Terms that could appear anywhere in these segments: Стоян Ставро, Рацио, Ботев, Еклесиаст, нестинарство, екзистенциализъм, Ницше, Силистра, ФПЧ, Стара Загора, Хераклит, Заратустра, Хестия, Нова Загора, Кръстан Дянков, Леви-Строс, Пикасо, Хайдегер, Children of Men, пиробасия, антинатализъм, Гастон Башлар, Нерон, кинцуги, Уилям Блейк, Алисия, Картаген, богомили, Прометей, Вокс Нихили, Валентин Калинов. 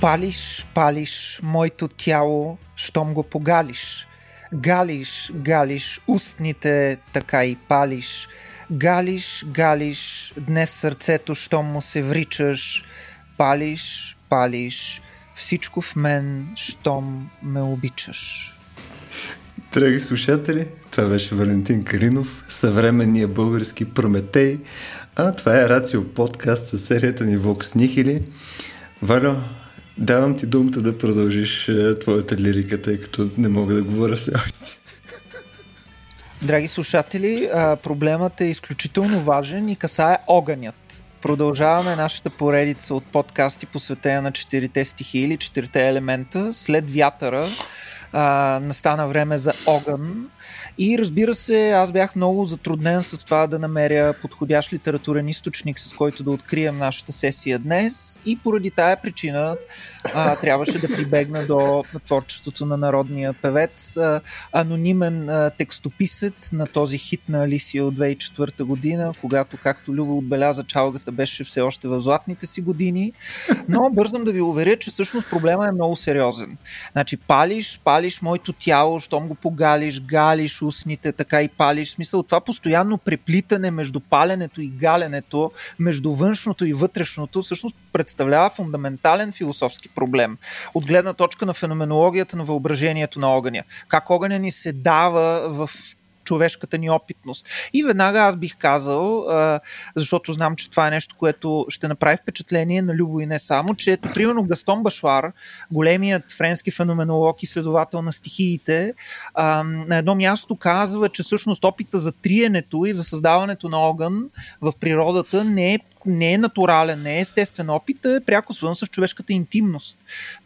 Палиш, палиш, моето тяло, щом го погалиш. Галиш, галиш, устните така и палиш. Галиш, галиш, днес сърцето, щом му се вричаш. Палиш, палиш, всичко в мен, щом ме обичаш. Драги слушатели, това беше Валентин Калинов, съвременния български Прометей, а това е Рацио подкаст със серията ни Вокс Нихили. Валю, давам ти думата да продължиш твоята лирика, тъй като не мога да говоря все още. Драги слушатели, проблемът е изключително важен и касае огънят. Продължаваме нашата поредица от подкасти, посветена на 4-те стихии или 4-те елемента. След вятъра настана време за огън. И разбира се, аз бях много затруднен с това да намеря подходящ литературен източник, с който да открием нашата сесия днес, и поради тая причина трябваше да прибегна до творчеството на народния певец, анонимен текстописец на този хит на Алисия от 2004 година, когато, както Любо отбеляза, чалгата беше все още в златните си години. Но бързам да ви уверя, че всъщност проблема е много сериозен. Значи, палиш, палиш моето тяло, щом го погалиш, галиш устните, така и палиш. Смисъл, това постоянно преплитане между паленето и галенето, между външното и вътрешното, всъщност представлява фундаментален философски проблем от гледна точка на феноменологията на въображението на огъня. Как огъня ни се дава в човешката ни опитност. И веднага аз бих казал, защото знам, че това е нещо, което ще направи впечатление на Любо и не само, че ето, примерно, Гастон Башлар, големият френски феноменолог и следовател на стихиите, на едно място казва, че всъщност опита за триенето и за създаването на огън в природата не е натурален, не е естествен опит, е пряко свързан с човешката интимност.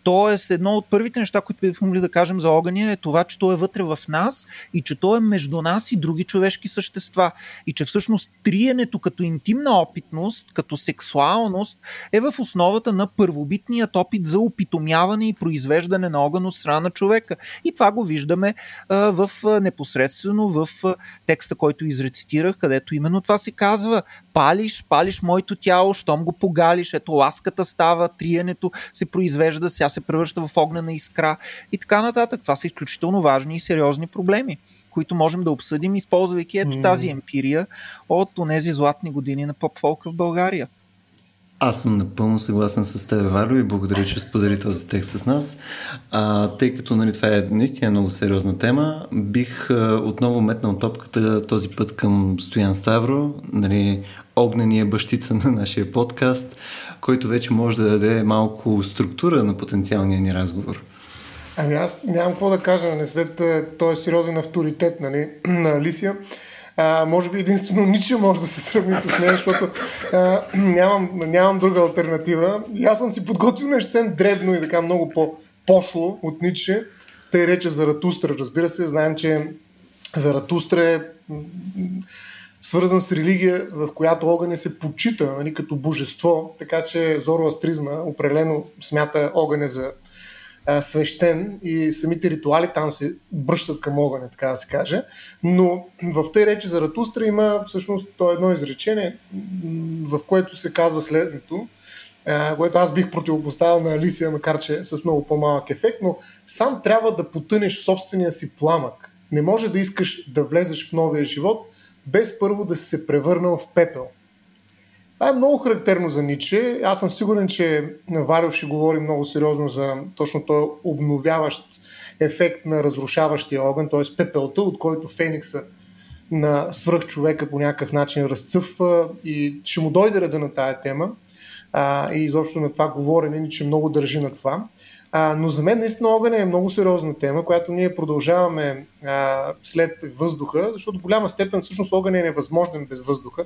Тоест, едно от първите неща, които бихме могли да кажем за огъня, е това, че той е вътре в нас и че той е между нас и други човешки същества. И че всъщност триенето като интимна опитност, като сексуалност, е в основата на първобитният опит за опитомяване и произвеждане на огън от страна на човека. И това го виждаме в непосредствено в текста, който изрецитирах, където именно това се казва: палиш, палиш моето тяло, щом го погалиш, ето ласката става, триенето се произвежда, сега се превръща в огнена искра и така нататък. Това са изключително важни и сериозни проблеми, които можем да обсъдим, използвайки ето тази емпирия от тези златни години на поп-фолка в България. Аз съм напълно съгласен с теб, Валю, и благодаря, че сподели този текст с нас. Тъй като това е наистина много сериозна тема, бих отново метнал топката този път към Стоян Ставро, огнения бащица на нашия подкаст, който вече може да даде малко структура на потенциалния ни разговор. Ами аз нямам какво да кажа, след този сериозен авторитет на Алисия. Може би единствено Ницше може да се сравни с нея, защото нямам друга альтернатива. И аз съм си подготвил нещо съвсем дребно и така много по-пошло от Ницше. Тъй рече Заратустра. Разбира се, знаем, че Заратустра е свързан с религия, в която огъня се почита като божество, така че зороастризма определено смята огъня за свещен и самите ритуали там се бръщат към огъня, така да се каже. Но в тъй речи Заратустра има всъщност то едно изречение, в което се казва следното, което аз бих противопоставил на Алисия, макар че с много по-малък ефект, но сам трябва да потънеш в собствения си пламък. Не може да искаш да влезеш в новия живот, без първо да си се превърнал в пепел. Това е много характерно за Ницше. Аз съм сигурен, че Валю ще говори много сериозно за точно този обновяващ ефект на разрушаващия огън, т.е. пепелта, от който феникса на свръхчовека по някакъв начин разцъфва, и ще му дойде реда на тая тема. И изобщо на това говорене Ницше много държи на това. Но за мен наистина огън е много сериозна тема, която ние продължаваме след въздуха, защото в голяма степен всъщност огън е невъзможен без въздуха.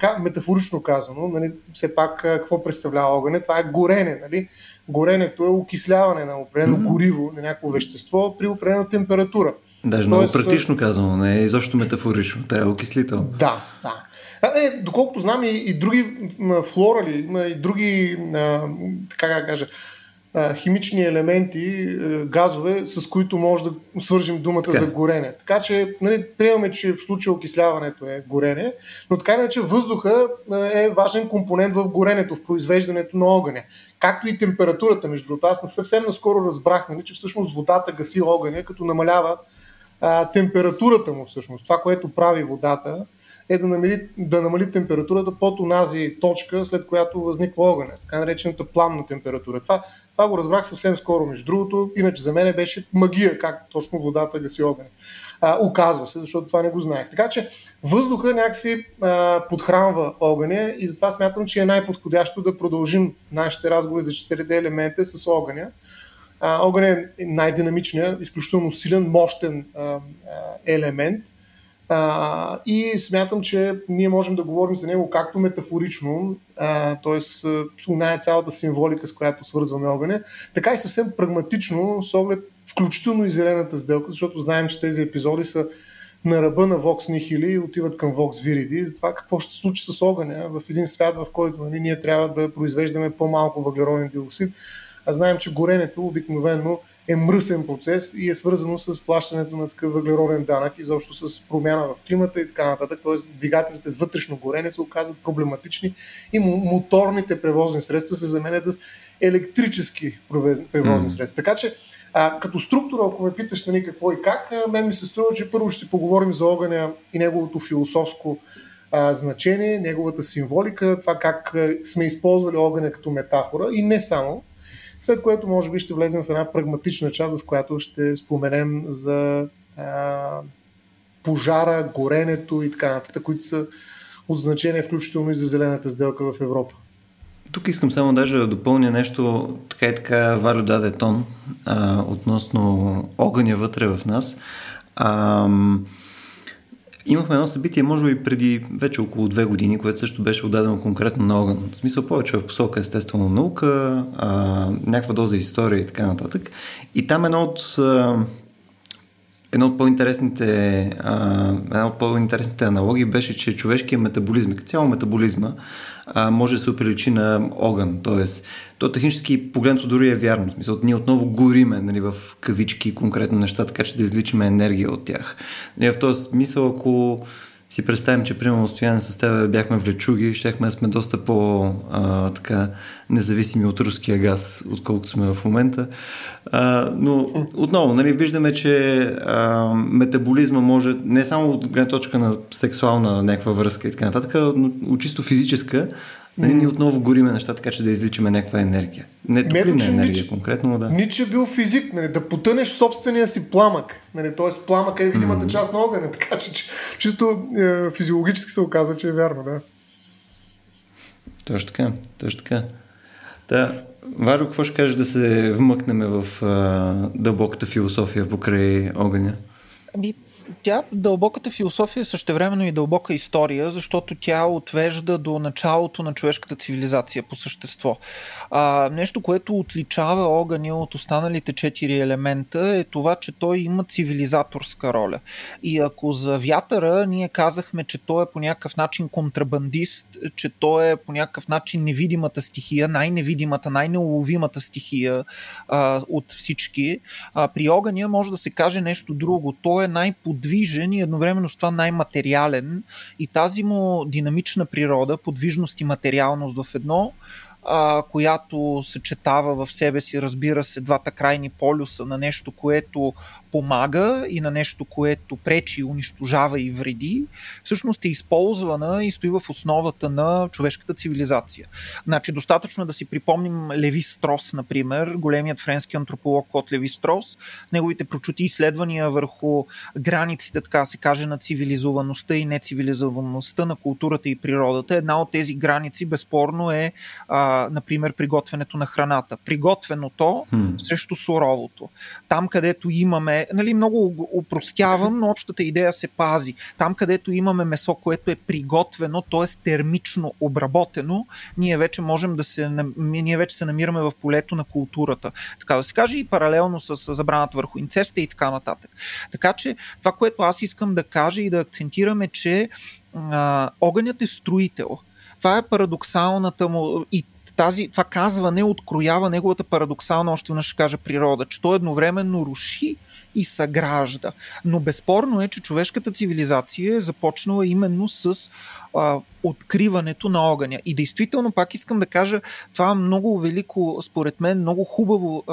Така метафорично казано, все пак какво представлява огън? Това е горене. Горенето е окисляване на определено гориво, на някакво вещество при определена температура. Даже много практично казано, не е изобщо метафорично, трябва окислител. Да, да. Доколкото знам и други флорали, има и други, така да кажа, химични елементи, газове, с които може да свържим думата за горене. Така че, нали, приемаме, че в случая окисляването е горене, но така иначе въздуха е важен компонент в горенето, в произвеждането на огъня. Както и температурата, между другото. Аз съвсем наскоро разбрах, нали, че всъщност водата гаси огъня, като намалява температурата му всъщност. Това, което прави водата, е да намали температурата под онази точка, след която възниква огъня, така наречената пламна температура. Това го разбрах съвсем скоро, между другото, иначе за мен беше магия, как точно водата гаси огъня. Оказва се, защото това не го знаех. Така че въздуха някакси подхранва огъня и затова смятам, че е най-подходящо да продължим нашите разговори за четирите елемента с огъня. Огъня е най-динамичният, изключително силен, мощен елемент. И смятам, че ние можем да говорим за него както метафорично, т.е. с цялата символика, с която свързваме огъня, така и съвсем прагматично, с оглед включително и зелената сделка, защото знаем, че тези епизоди са на ръба на Вокс Нихили и отиват към Вокс Вириди. Затова какво ще се случи с огъня в един свят, в който ние трябва да произвеждаме по-малко въглероден диоксид. А знаем, че горенето обикновено е мръсен процес и е свързано с плащането на такъв въглероден данък и заобщо с промяна в климата и така нататък. Тоест двигателите с вътрешно горене се оказват проблематични и моторните превозни средства се заменят с електрически превозни средства. Така че, като структура, ако ме питаш на ни какво и как, мен ми се струва, че първо ще си поговорим за огъня и неговото философско значение, неговата символика, това как сме използвали огъня като метафора и не само. След което може би ще влезем в една прагматична част, в която ще споменем за пожара, горенето и така нататък, които са от значение включително и за зелената сделка в Европа. Тук искам само даже да допълня нещо, така и така Валю даде тон относно огъня вътре в нас. Имахме едно събитие, може би преди вече около 2 години, което също беше отдадено конкретно на огън. В смисъл повече в посока естествено наука, някаква доза история и така нататък. И там една от по-интересните аналогии беше, че човешкият метаболизъм, цяло метаболизма, може да се оприличи на огън. Тоест, то технически погледното дори е вярно. Мисъл, ние отново гориме, нали, в кавички конкретно неща, така че да изличаме енергия от тях. Нали, в този смисъл, ако си представим, че примерно Стоян с теб бяхме в лечуги, щяхме да сме доста по-независими от руския газ, отколкото сме в момента. Но отново, нали, виждаме, че метаболизма може не само от гледна точка на сексуална някаква връзка и така нататък, но чисто физическа, нали, ние отново гориме неща, така че да изличаме някаква енергия. Не топлинна енергия конкретно, да. Ницше бил физик, нали, да потънеш в собствения си пламък. Нали, т.е. пламък е видимата част на огъня, така че чисто физиологически се оказва, че е вярно, да. Точно така. Да. Варо, какво ще кажеш да се вмъкнем в дълбоката философия покрай огъня? Тя дълбоката философия е същевременно и дълбока история, защото тя отвежда до началото на човешката цивилизация по същество. Нещо, което отличава огъня от останалите 4 елемента, е това, че той има цивилизаторска роля. И ако за вятъра ние казахме, че той е по някакъв начин контрабандист, че той е по някакъв начин невидимата стихия, най-невидимата, най-неуловимата стихия от всички, при огъня може да се каже нещо друго. Той е подвижен и едновременно с това най-материален, и тази му динамична природа, подвижност и материалност в едно, която съчетава в себе си, разбира се, двата крайни полюса на нещо, което помага и на нещо, което пречи, унищожава и вреди, всъщност е използвана и стои в основата на човешката цивилизация. Значи, достатъчно да си припомним Леви-Строс, например, големият френски антрополог Клод Леви-Строс, неговите прочути изследвания върху границите, така се каже, на цивилизоваността и нецивилизоваността, на културата и природата. Една от тези граници безспорно е например, приготвянето на храната. Приготвеното срещу суровото. Там, където имаме, нали, много опростявам, но общата идея се пази. Там, където имаме месо, което е приготвено, т.е. термично обработено, ние вече се намираме в полето на културата. Така да се каже, и паралелно с забраната върху инцеста и така нататък. Така че, това, което аз искам да кажа и да акцентираме, че огънят е строител. Това е парадоксалната му и това казване откроява неговата парадоксална, още веднъж ще кажа, природа, че той едновременно руши и съгражда. Но безспорно е, че човешката цивилизация е започнала именно с откриването на огъня. И действително, пак искам да кажа, това е много велико, според мен, много хубаво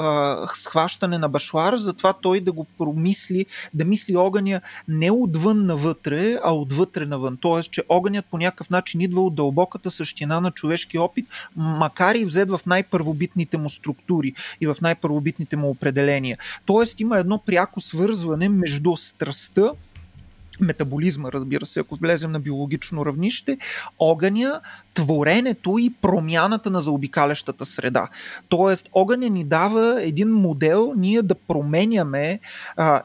схващане на Башлар, затова той да го промисли, да мисли огъня не отвън навътре, а отвътре навън. Тоест, че огънят по някакъв начин идва от дълбоката същина на човешки опит, макар и взет в най-първобитните му структури и в най-първобитните му определения. Тоест, има едно пряко свързване между страстта, метаболизма, разбира се, ако влезем на биологично равнище, огъня, творенето и промяната на заобикалящата среда. Тоест, огъня ни дава един модел ние да променяме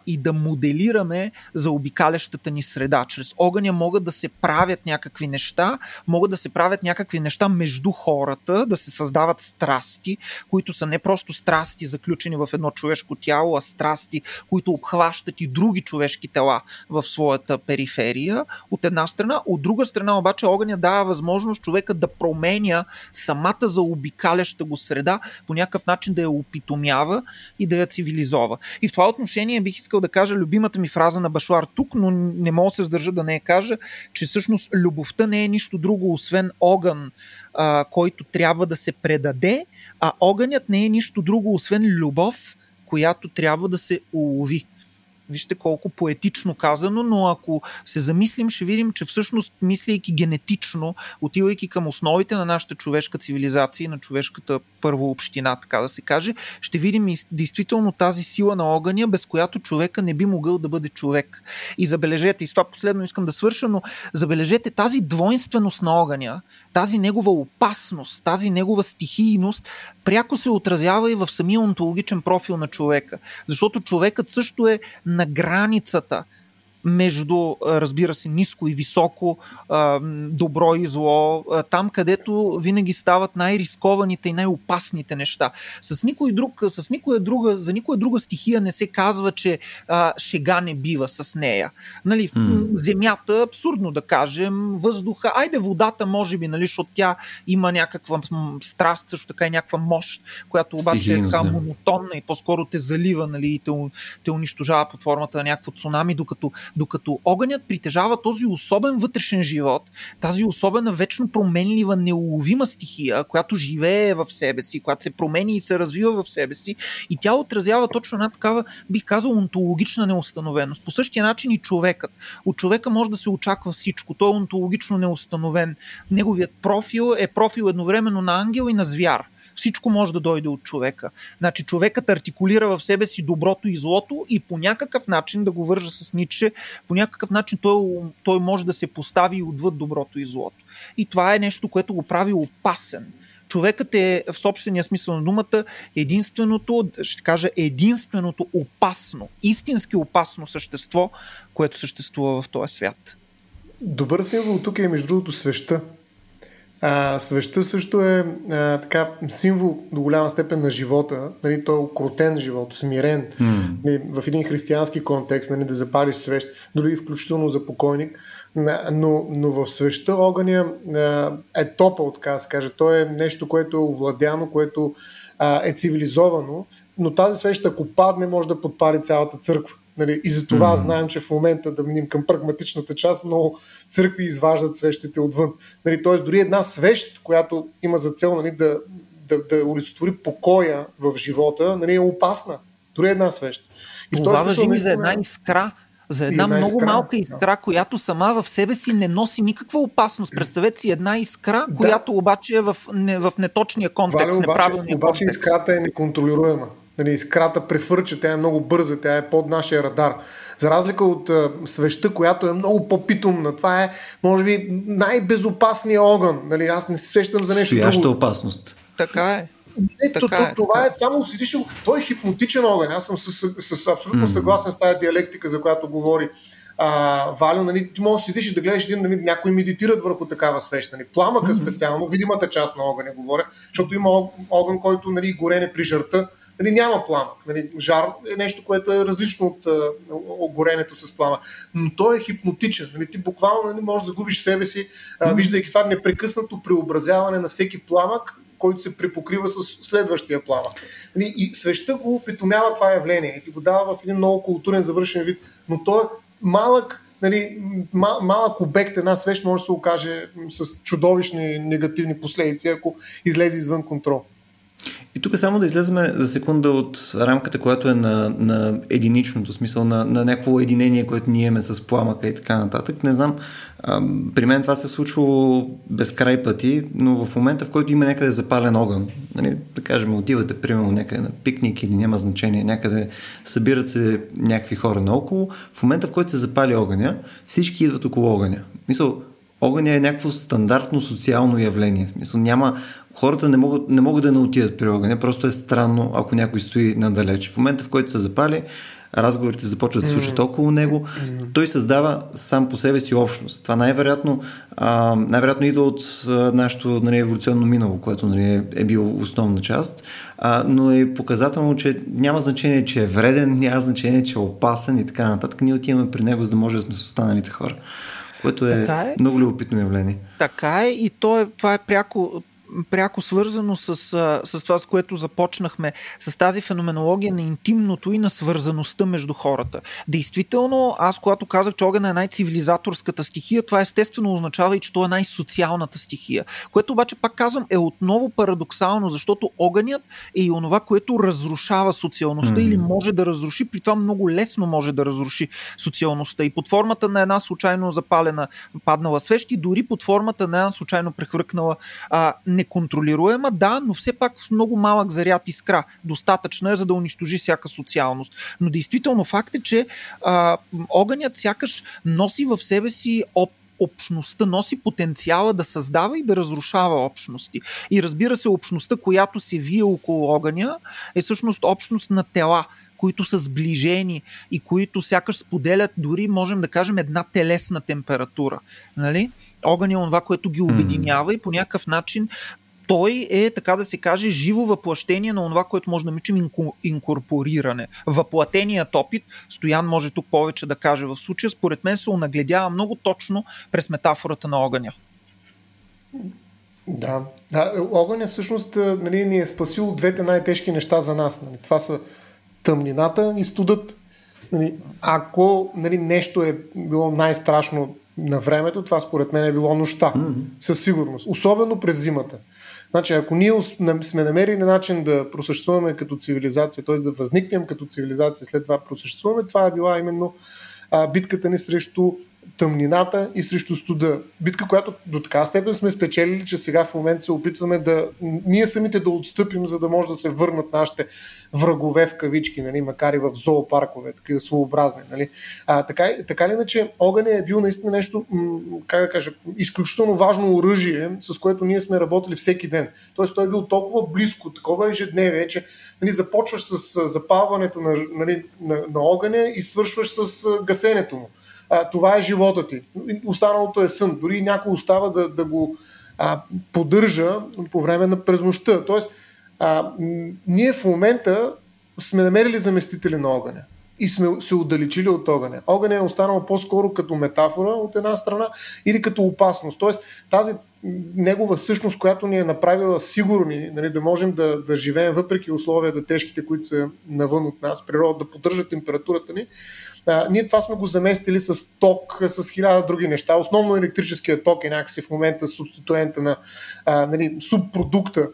и да моделираме заобикалящата ни среда. Чрез огъня могат да се правят някакви неща, могат да се правят някакви неща между хората, да се създават страсти, които са не просто страсти заключени в едно човешко тяло, а страсти, които обхващат и други човешки тела в своята периферия, от една страна. От друга страна обаче огъня дава възможност човека да променя самата заобикаляща го среда, по някакъв начин да я опитомява и да я цивилизова. И в това отношение бих искал да кажа любимата ми фраза на Башлар тук, но не мога да се сдържа да не я кажа, че всъщност любовта не е нищо друго, освен огън, който трябва да се предаде, а огънят не е нищо друго, освен любов, която трябва да се улови. Вижте колко поетично казано, но ако се замислим, ще видим, че всъщност, мислейки генетично, отивайки към основите на нашата човешка цивилизация и на човешката първообщина, така да се каже, ще видим и действително тази сила на огъня, без която човека не би могъл да бъде човек. И забележете, и с това последно искам да свърша, но забележете тази двойственост на огъня, тази негова опасност, тази негова стихийност, пряко се отразява и в самия онтологичен профил на човека. Защото човекът също е на границата между, разбира се, ниско и високо, добро и зло, там където винаги стават най-рискованите и най-опасните неща. За никоя друга стихия не се казва, че шега не бива с нея. Нали, земята, абсурдно да кажем, въздуха, айде водата може би, нали, защото тя има някаква страст, също така и някаква мощ, която обаче е така монотонна и по-скоро те залива, нали, и те унищожава под формата на някакво цунами, докато огънят притежава този особен вътрешен живот, тази особена вечно променлива, неуловима стихия, която живее в себе си, която се промени и се развива в себе си, и тя отразява точно една такава, бих казал, онтологична неустановеност. По същия начин и човекът. От човека може да се очаква всичко. Той е онтологично неустановен. Неговият профил е профил едновременно на ангел и на звяр. Всичко може да дойде от човека. Значи, човекът артикулира в себе си доброто и злото и по някакъв начин, да го вържа с Ницше, по някакъв начин той може да се постави отвъд доброто и злото. И това е нещо, което го прави опасен. Човекът е, в собствения смисъл на думата, единственото опасно, истински опасно същество, което съществува в този свят. Добър символ тук е, между другото, свещта. Свещта също е така символ до голяма степен на живота, нали, той е укротен живот, смирен. В един християнски контекст, нали, да запалиш свещ, дори включително за покойник, но в свещта огъня е топъл, така да се каже. Той е нещо, което е овладяно, което е цивилизовано, но тази свеща, ако падне, може да подпари цялата църква. Нали, и за това знаем, че в момента, да миним към прагматичната част, много църкви изваждат свещите отвън. Нали, т.е. дори една свещ, която има за цел, нали, да олицетвори покоя в живота, нали, е опасна. Дори една свещ. Това важи ми за една искра. За една много малка искра, която сама в себе си не носи никаква опасност. Представете си една искра, която обаче е в неточния контекст, неправилния контекст. Обаче искрата е неконтролируема. Нали, искрата префърча, тя е много бърза, тя е под нашия радар. За разлика от свещта, която е много по-питомна, това е, може би, най-безопасният огън. Нали, аз не се сещам за нещо друго. Стояща опасност. Така е. Това е само усилишно. Той е хипнотичен огън. Аз съм абсолютно съгласен с тази диалектика, за която говори Валю. Нали, ти можеш да седиш и да гледаш един, нали, някой медитират върху такава свещ. Нали. Пламъка специално, видимата част на огъня говоря, защото има огън, който, нали, горене при жарта. Нали, няма пламък. Нали, жар е нещо, което е различно от горенето с пламък. Но той е хипнотичен. Нали, ти буквално, нали, можеш да загубиш себе си, виждайки това непрекъснато преобразяване на всеки пламък, който се припокрива с следващия плавък. И свещта го опитомява това явление и го дава в един много културен завършен вид, но той е малък, нали, малък обект, една свещ може да се окаже с чудовищни негативни последици, ако излезе извън контрол. И тук само да излеземе за секунда от рамката, която е на единичното, смисъл на някакво единение, което ние имаме с пламъка и така нататък. Не знам, при мен това се случва безкрай пъти, но в момента, в който има някъде запален огън, нали, да кажем, отивате примерно някъде на пикник или няма значение, някъде събират се някакви хора наоколо, в момента, в който се запали огъня, всички идват около огъня. Мисъл, огъня е някакво стандартно социално явление. Смисъл, няма, хората не могат да не отидат при огъня. Просто е странно, ако някой стои надалеч. В момента, в който се запали, разговорите започват да се случат около него. Той създава сам по себе си общност. Това най-вероятно идва от нашето, нали, еволюционно минало, което, нали, е било основна част, но е показателно, че няма значение, че е вреден, няма значение, че е опасен и така нататък. Ние отиваме при него, за да може да сме с останалите хора. Което е много любопитно явление. Така е, и това е пряко свързано с това, с което започнахме, с тази феноменология на интимното и на свързаността между хората. Действително, аз когато казах, че огънът е най-цивилизаторската стихия, това естествено означава и, че това е най-социалната стихия, което обаче, пак казвам, е отново парадоксално, защото огънят е и онова, което разрушава социалността или може да разруши, при това много лесно може да разруши социалността и под формата на една случайно запалена, паднала свещ и дори под формата на една случайно прехвъркнала неконтролируема, да, но все пак с много малък заряд искра. Достатъчно е, за да унищожи всяка социалност. Но действително факт е, че огънят сякаш носи в себе си общността, носи потенциала да създава и да разрушава общности. И разбира се, общността, която се вие около огъня, е всъщност общност на тела, които са сближени и които сякаш споделят дори, можем да кажем, една телесна температура. Нали? Огън е онова, което ги обединява и по някакъв начин той е, така да се каже, живо въплъщение на онова, което може да мичим инкорпориране. Въплатеният опит, Стоян може тук повече да каже в случая, според мен се онагледява много точно през метафората на огъня. Да, огъня всъщност, нали, ни е спасил двете най-тежки неща за нас. Нали? Това са тъмнината и студът. Нали, ако, нали, нещо е било най-страшно на времето, това според мен е било нощта. Със сигурност. Особено през зимата. Значи, ако ние сме намерили начин да просъществуваме като цивилизация, т.е. да възникнем като цивилизация, след това просъществуваме, това е била именно битката ни срещу тъмнината и срещу студа. Битка, която до така степен сме спечелили, че сега в момента се опитваме да ние самите да отстъпим, за да може да се върнат нашите врагове в кавички, нали, макар и в зоопаркове, такива своеобразни. Нали. Така ли иначе, огънът е бил наистина нещо, как да кажа, изключително важно оръжие, с което ние сме работили всеки ден. Тоест той е бил толкова близко, такова ежедневие, че, нали, започваш с запалването на, нали, на огъня и свършваш с гасенето му. Това е живота ти. Останалото е сън. Дори някой остава да го поддържа по време на през нощта. Тоест, ние в момента сме намерили заместители на огъня и сме се отдалечили от огъня. Огъня е останал по-скоро като метафора от една страна или като опасност. Тоест, тази негова същност, която ни е направила сигурни, нали, да можем да живеем въпреки условията тежките, които са навън от нас, природа да поддържа температурата ни, ние това сме го заместили с ток, с хиляда други неща. Основно електрическия ток е някакси в момента субституента на субпродукта,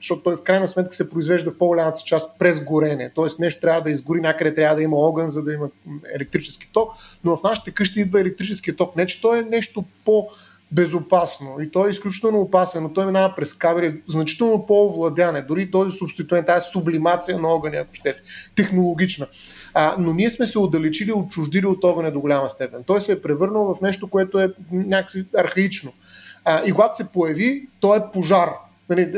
защото той в крайна сметка се произвежда в по-голямата си част през горене. Тоест нещо трябва да изгори, някъде трябва да има огън, за да има електрически ток, но в нашите къщи идва електрическия ток. Не, че той е нещо по-безопасно и той е изключително опасен, но той минава през кабели, значително по-овладяне. Дори този субституент, тази сублимация на огъня, ако щете, технологична. Но ние сме се отдалечили, отчуждили от огъня до голяма степен. Той се е превърнал в нещо, което е някакси архаично. И когато се появи, той е пожар. Нали,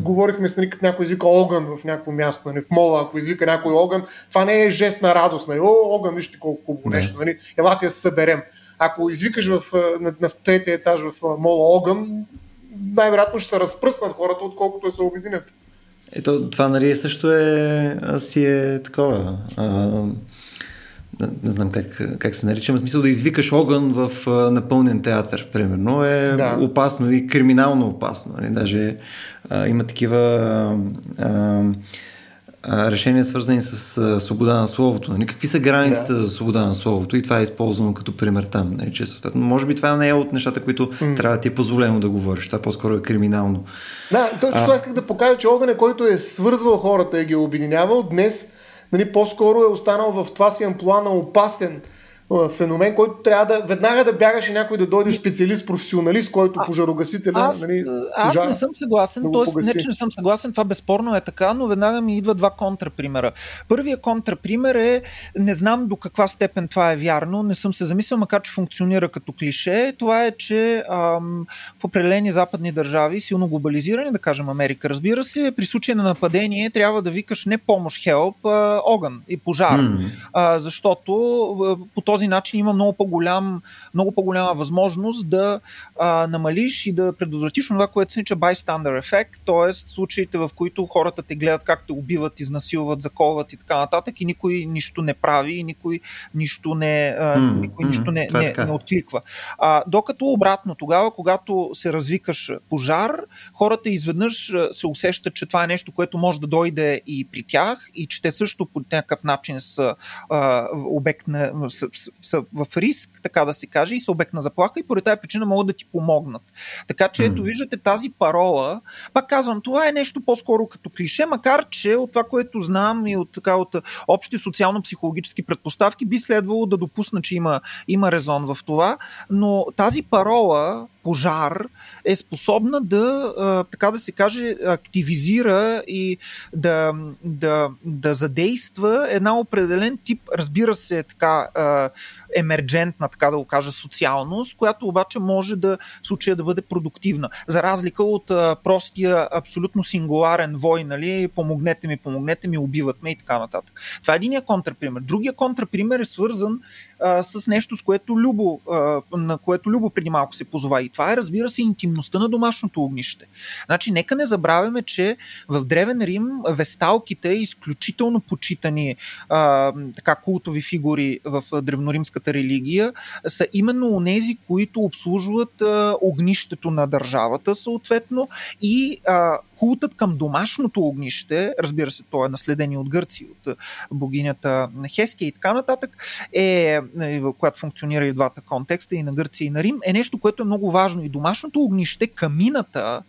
говорихме с като някой извика огън в някакво място, нали, в мола, ако извика някой огън, това не е жест на радост. Нали, огън, вижте колко хубаво нещо. Нали, елате да се съберем. Ако извикаш на третия етаж в мола огън, най-вероятно ще се разпръснат хората, отколкото да се обединят. Ето, това, нали, също си е такова. Не знам как се наричам. В смисъл да извикаш огън в напълнен театър, примерно, е опасно и криминално опасно. Нали? Даже има такива решения, свързани с свобода на словото. Нали? Какви са границите за свобода на словото? И това е използвано като пример там. Нали? Че, съответно, може би това не е от нещата, които трябва да ти е позволено да говориш. Това по-скоро е криминално. Да, точно това исках да покажа, че огънът, който е свързвал хората и ги е обединявал, днес нали, по-скоро е останал в това си амплоа на опасен феномен, който трябва да... Веднага да бягаше някой да дойде специалист, професионалист, който пожарогасителен... Аз не съм съгласен, т.е. не, че не съм съгласен, това безспорно е така, но веднага ми идва два контрапримера. Първият контрапример е, не знам до каква степен това е вярно, не съм се замислил, макар че функционира като клише, това е, че в определени западни държави, силно глобализирани, да кажем Америка, разбира се, при случай на нападение трябва да викаш не помощ, хелп, огън и пожар, защото по този начин има много по-голяма възможност да намалиш и да предотвратиш това, което се нарича bystander effect, т.е. случаите, в които хората те гледат как те убиват, изнасилват, заколват и така нататък и никой нищо не прави и никой нищо не откликва. Докато обратно, тогава, когато се развикаш пожар, хората изведнъж се усещат, че това е нещо, което може да дойде и при тях и че те също по някакъв начин са обект на са в риск, така да се каже, и са обект на заплаха и поради тази причина могат да ти помогнат. Така че ето виждате тази парола, пак казвам, това е нещо по-скоро като клише, макар че от това, което знам и от общи социално-психологически предпоставки би следвало да допусна, че има резон в това, но тази парола пожар е способна да, така да се каже, активизира и да задейства една определен тип, разбира се, така емерджентна, така да го кажа, социалност, която обаче може да в случая да бъде продуктивна. За разлика от простия, абсолютно сингуларен вой, нали, помогнете ми, убиват ме и така нататък. Това е единия контрапример. Другия контрапример е свързан с нещо, с което на което Любо преди малко се позова. И това е, разбира се, интимността на домашното огнище. Значи, нека не забравяме, че в Древен Рим весталките, изключително почитани така култови фигури в древноримската религия, са именно онези, които обслужват огнището на държавата, съответно, и култът към домашното огнище, разбира се, то е наследен от Гърци, от богинята Хестия и така нататък, която функционира и в двата контекста, и на Гърция, и на Рим, е нещо, което е много важно. И домашното огнище, камината,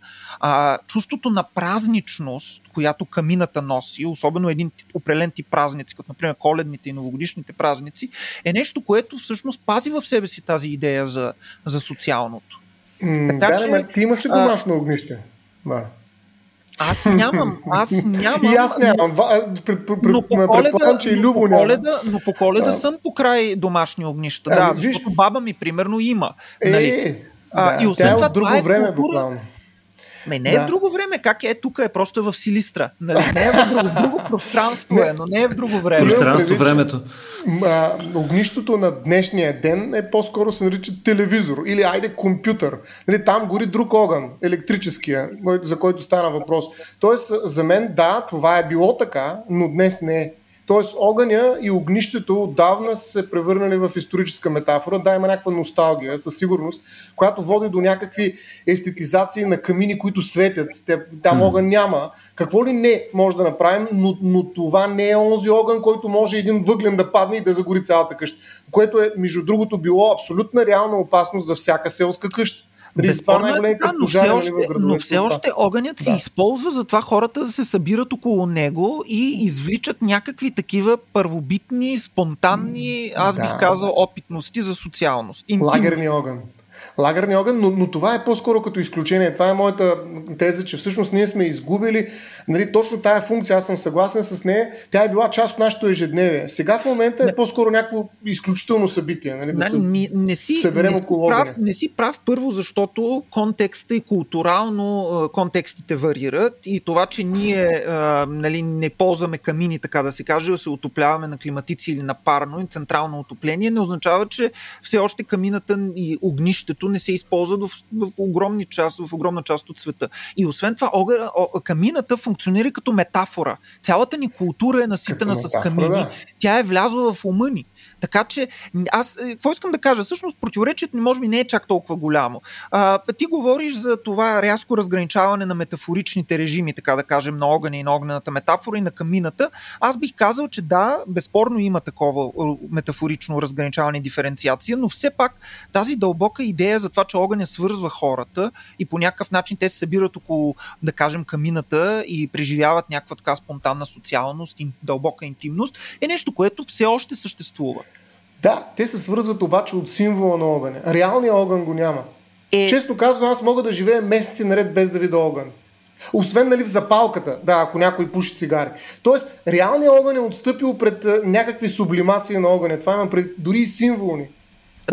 чувството на празничност, която камината носи, особено един определен тип празници, като например коледните и новогодишните празници, е нещо, което всъщност пази в себе си тази идея за социалното. Така, ти имаш ли домашно огнище? Да. Аз нямам. И аз нямам. Предполагам, че и Любо нямам. Но по Коледа съм покрай домашни огнища. Да, защото баба ми, примерно, има. Нали? И освен това, от друго това е време, буквално. Не е в друго време, как е тук, е просто в Силистра. Нали? Не е в друго пространство, но не е в друго време. Пространство, времето. Огнищото на днешния ден е по-скоро се нарича телевизор или компютър. Нали, там гори друг огън, електрическия, за който стана въпрос. Тоест, за мен, да, това е било така, но днес не е. Тоест, огъня и огнището отдавна се превърнали в историческа метафора. Да, има някаква носталгия, със сигурност, която води до някакви естетизации на камини, които светят. Там огън няма. Какво ли не може да направим, но това не е онзи огън, който може един въглен да падне и да загори цялата къща. Което е, между другото, било абсолютна реална опасност за всяка селска къща. Но все още огънят се използва за това хората да се събират около него и извличат някакви такива първобитни, спонтанни, аз бих казал, опитности за социалност. Лагерния огън, но това е по-скоро като изключение. Това е моята теза, че всъщност ние сме изгубили точно тая функция, аз съм съгласен с нея, тя е била част от нашето ежедневие. Сега в момента е по-скоро някакво изключително събитие. Не си прав, първо, защото контекста и културално контекстите варират и това, че ние не ползваме камини, така да се каже, да се отопляваме на климатици или на парно и централно отопление, не означава, че все още камината и огнище огнището не се използва в огромна част от света. И освен това, камината функционира като метафора. Цялата ни култура е наситена с камини. Да. Тя е влязла в ума ни. Така че, аз какво искам да кажа? Всъщност, противоречието ни може би не е чак толкова голямо. Ти говориш за това рязко разграничаване на метафоричните режими, така да кажем, на огъня и на огнената метафора и на камината. Аз бих казал, че да, безспорно има такова метафорично разграничаване и диференциация, но все пак тази дълбока идея за това, че огъня свързва хората и по някакъв начин те се събират около, да кажем, камината и преживяват някаква така спонтанна социалност и дълбока интимност, е нещо, което все още съществува. Да, те се свързват обаче от символа на огъня. Реалният огън го няма. Честно казано, аз мога да живея месеци наред без да видя огън. Освен, нали, в запалката, да, ако някой пуши цигари. Тоест, реалният огън е отстъпил пред някакви сублимации на огъня. Това има пред дори и символни.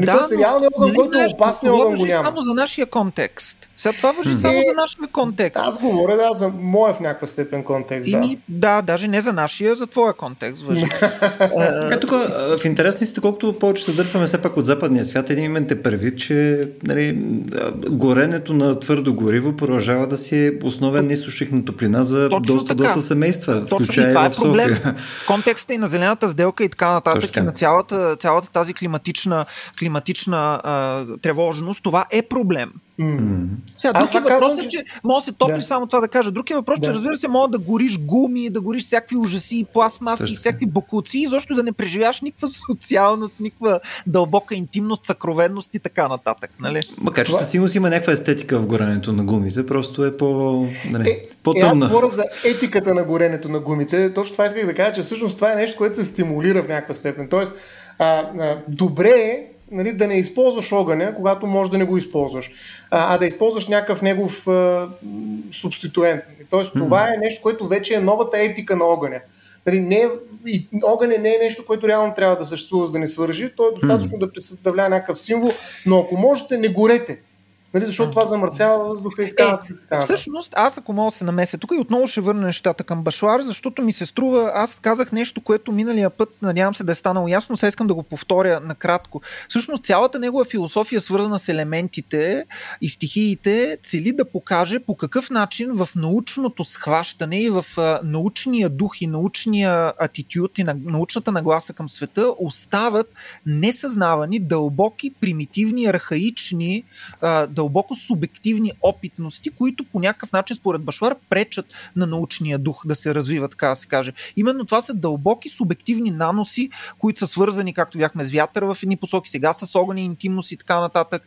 Да, но, реалният огън, който е опасният огън, го няма. Само за нашия контекст. Сега това важи само за нашия контекст. Аз говоря, да, за моя в някаква степен контекст. Да, даже не за нашия, за твоя контекст важи. Тук в интересниците, колкото повече се дърпаме все пак от западния свят, един момент е първи, че горенето на твърдо гориво продължава да си е основен източник на топлина за доста семейства. Включая и това е проблем. В контекста и на зелената сделка и така нататък, и на цялата тази климатична тревожност, това е проблем. Сега, друг въпрос е, че може да се топли, само това да кажа. Друг е въпрос, че разбира се, може да гориш гуми, да гориш всякакви ужаси, пластмаси, всякакви бокуци, и защо да не преживяваш никаква социалност, никаква дълбока интимност, съкровенност и така нататък. Нали? Макар че със сигурност има някаква естетика в горенето на гумите, просто е по-тъмна. Аз говоря за етиката на горенето на гумите. Точно това исках да кажа, че всъщност това е нещо, което се стимулира в някаква степен. Тоест, добре е, нали, да не използваш огъня, когато можеш да не го използваш, а да използваш някакъв негов субституент. Тоест, това е нещо, което вече е новата етика на огъня. Нали, огъня не е нещо, което реално трябва да съществува, за да не свържи. То е достатъчно да представлява някакъв символ, но ако можете, не горете. Нали, защото това замърсява въздуха и така. Всъщност, аз ако мога да се намеся тук и отново ще върна нещата към Башлар, защото ми се струва, аз казах нещо, което миналия път, надявам се да е станало ясно, сега искам да го повторя накратко. Всъщност, цялата негова философия, свързана с елементите и стихиите, цели да покаже по какъв начин в научното схващане и в научния дух и научния атитюд и научната нагласа към света остават несъзнавани, дълбоки, примитивни, архаични, дълбоко субективни опитности, които по някакъв начин според Башлар пречат на научния дух да се развива, така да се каже. Именно това са дълбоки субективни наноси, които са свързани, както бяхме, с вятъра в едни посоки, сега с огъня, интимност и така нататък.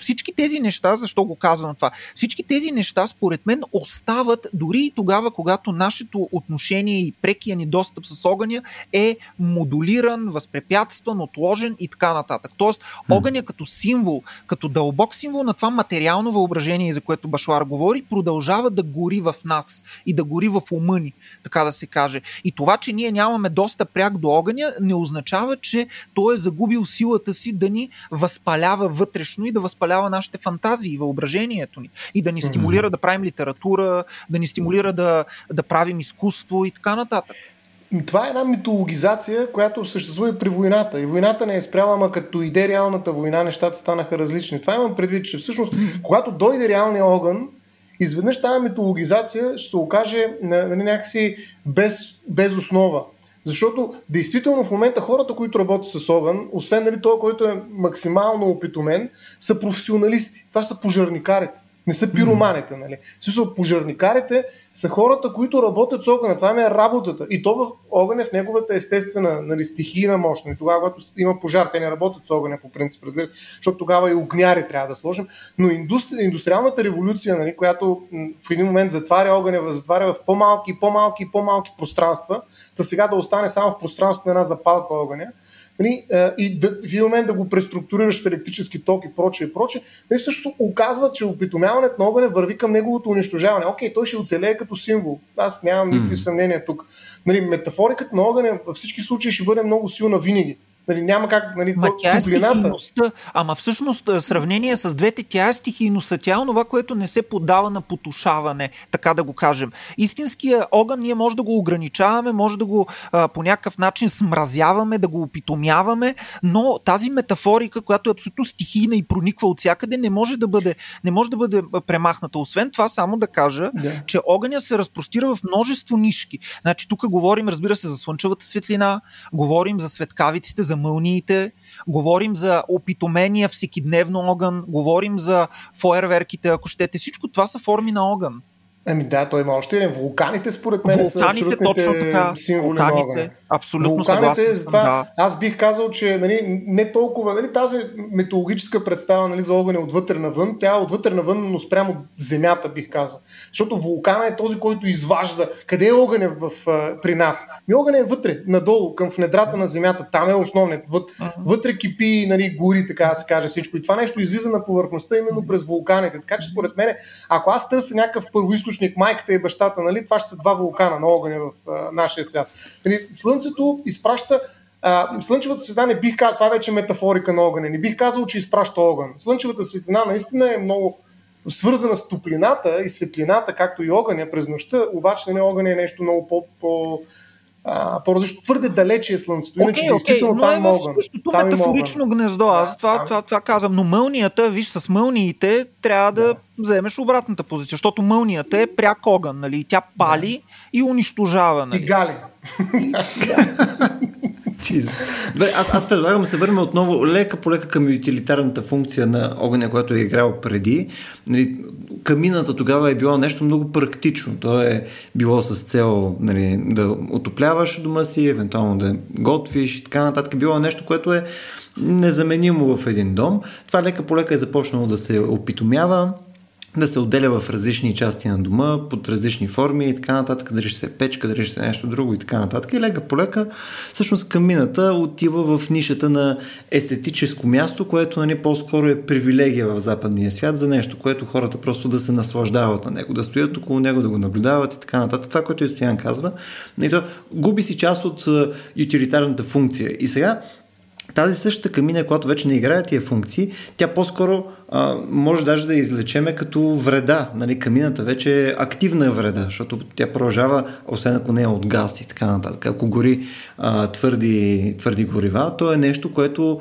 Всички тези неща, защо го казвам това? Всички тези неща, според мен, остават дори и тогава, когато нашето отношение и прекия ни достъп с огъня е модулиран, възпрепятстван, отложен и така нататък. Тоест, огъня като символ, като дълбок символ на това материално въображение, за което Башлар говори, продължава да гори в нас и да гори в ума ни, така да се каже. И това, че ние нямаме доста пряк до огъня, не означава, че той е загубил силата си да ни възпалява вътрешно и да възпалява нашите фантазии и въображението ни. И да ни стимулира да правим литература, да ни стимулира да правим изкуство и така нататък. Това е една митологизация, която съществува и при войната. И войната не е спряла, ама като иде реалната война, нещата станаха различни. Това имам предвид, че всъщност, когато дойде реалния огън, изведнъж тази митологизация ще се окаже някакси без основа. Защото действително в момента хората, които работят с огън, освен, нали, това, който е максимално опитомен, са професионалисти. Това са пожарникарите. Не са пироманите, нали? Също пожарникарите са хората, които работят с огъня. Това е работата. И то в огъня е в неговата естествена, нали, стихийна мощ. И тогава, когато има пожар, те не работят с огъня по принцип, разбира се, защото тогава и огняри трябва да сложим. Но индустриалната революция, нали, която в един момент затваря огъня, затваря в по-малки и по-малки и по-малки пространства, та сега да остане само в пространството на една запалка огъня, и в един момент да го преструктурираш в електрически ток и прочее, всъщност оказва, че опитомяването на огъня върви към неговото унищожаване. Окей, той ще оцелее като символ. Аз нямам никакви съмнения тук. Метафориката на огъня във всички случаи ще бъде много силна винаги. Нали, няма как, нали, тя е стихийността. Ама всъщност сравнение с двете, тя е стихийността, тя е онова, което не се подава на потушаване, така да го кажем. Истинския огън ние може да го ограничаваме, може да го по някакъв начин смразяваме, да го опитомяваме, но тази метафорика, която е абсолютно стихийна и прониква от всякъде, не може да бъде премахната. Освен това, само да кажа, че огъня се разпростира в множество нишки. Значи, тук говорим, разбира се, за слънчевата светлина, говорим за светкавиците, за мълниите, говорим за опитомения, всекидневно огън, говорим за фойерверките, ако щете. Всичко това са форми на огън. Ами да, той има още един. Вулканите, според мен, са абсолютните символи на огън. Абсолютно съгласен съм, да. Аз бих казал, че нали, не толкова... Нали, тази митологическа представа нали, за огън е отвътре навън. Тя е отвътре навън, но спрямо земята, бих казал. Защото вулкана е този, който изважда. Къде е огънът при нас? Ми огънът е вътре, надолу, към внедрата на земята. Там е основният. Вътре кипи, нали, гори, така да се каже всичко. И това нещо излиза на повърхността именно през вулканите. Така че, според мен, ако аз търся някакъв първоизточник, майката и бащата, нали? Това ще са два вулкана на огъня в нашия свят. Слънцето изпраща слънчевата светлина, не бих казал, това вече е метафорика на огъня, не бих казал, че изпраща огън. Слънчевата светлина наистина е много свързана с топлината и светлината, както и огъня през нощта, обаче не огъня е нещо много по-различно. Твърде далече е слънцето. Иначе, действително там има огън. Същото метафорично гнездо, аз това казвам, но мълнията, виж, с мълниите трябва да вземеш обратната позиция, защото мълнията е пряк огън, нали? Тя пали и унищожава. Нали? И гали. Аз предлагам се върнем отново лека по лека към утилитарната функция на огъня, която е играл преди. Нали, камината тогава е било нещо много практично. То е било с цел нали, да отопляваш дома си, евентуално да готвиш и така нататък. Било нещо, което е незаменимо в един дом. Това лека по лека е започнало да се опитомява, да се отделя в различни части на дома, под различни форми и така нататък, дали ще се печка, дали ще нещо друго и така нататък. И лека по лека, всъщност камината отива в нишата на естетическо място, което нали, по-скоро е привилегия в западния свят за нещо, което хората просто да се наслаждават на него, да стоят около него, да го наблюдават и така нататък. Това, което и Стоян казва, губи си част от утилитарната функция. И сега тази същата камина, която вече не играе тия функции, тя по-скоро може даже да излечеме като вреда. Нали, камината вече е активна вреда, защото тя продължава, освен ако не е от газ и така нататък. Ако гори твърди горива, то е нещо, което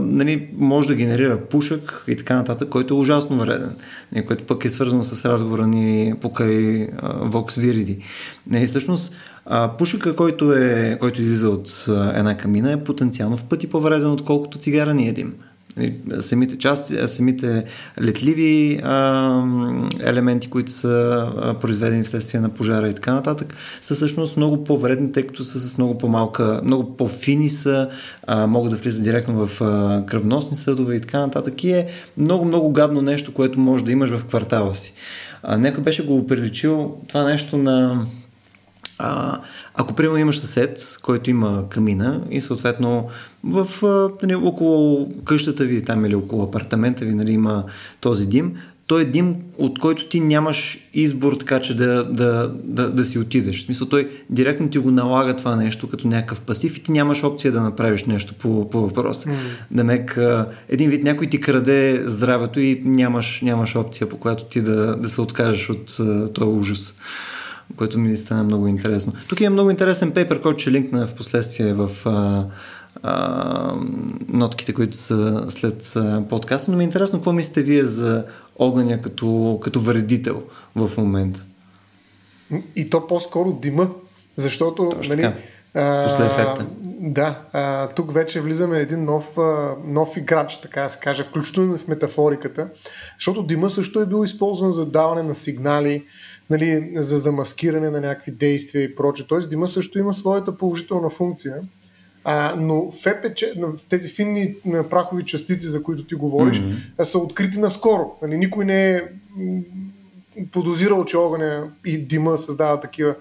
нали, може да генерира пушък и така нататък, който е ужасно вреден. Нали, което пък е свързано с разговора ни покрай Вокс Вириди. Нали, всъщност, пушъка, който излиза от една камина, е потенциално в пъти по-вреден, отколкото цигара ни едим. Самите части, самите летливи елементи, които са произведени вследствие на пожара и така нататък, са всъщност много по-вредни, тъй като са с много по-малка, много по-фини са, могат да влизат директно в кръвносни съдове и така нататък. И е много-много гадно нещо, което може да имаш в квартала си. Някой беше го приличил това нещо на... Ако, примерно, имаш съсед, който има камина и съответно около къщата ви там или около апартамента ви нали, има този дим, той е дим, от който ти нямаш избор така, че да си отидеш. В смисъл, той директно ти го налага това нещо като някакъв пасив и ти нямаш опция да направиш нещо по въпроса. Демек, един вид някой ти краде здравето и нямаш опция, по която ти да се откажеш от този ужас, което ми стана много интересно. Тук има много интересен пейпер, който ще линкна в последствие в нотките, които са след подкаста, но ми е интересно какво мислите вие за огъня като вредител в момента. И то по-скоро дима, защото... Точно нали, после ефекта. Тук вече влизаме един нов играч, така да се каже, включително в метафориката, защото дима също е бил използван за даване на сигнали, нали, за замаскиране на някакви действия и прочее. Т.е. дима също има своята положителна функция, но в тези финни прахови частици, за които ти говориш, са открити наскоро. Нали, никой не е подозирал, че огъня и дима създава такива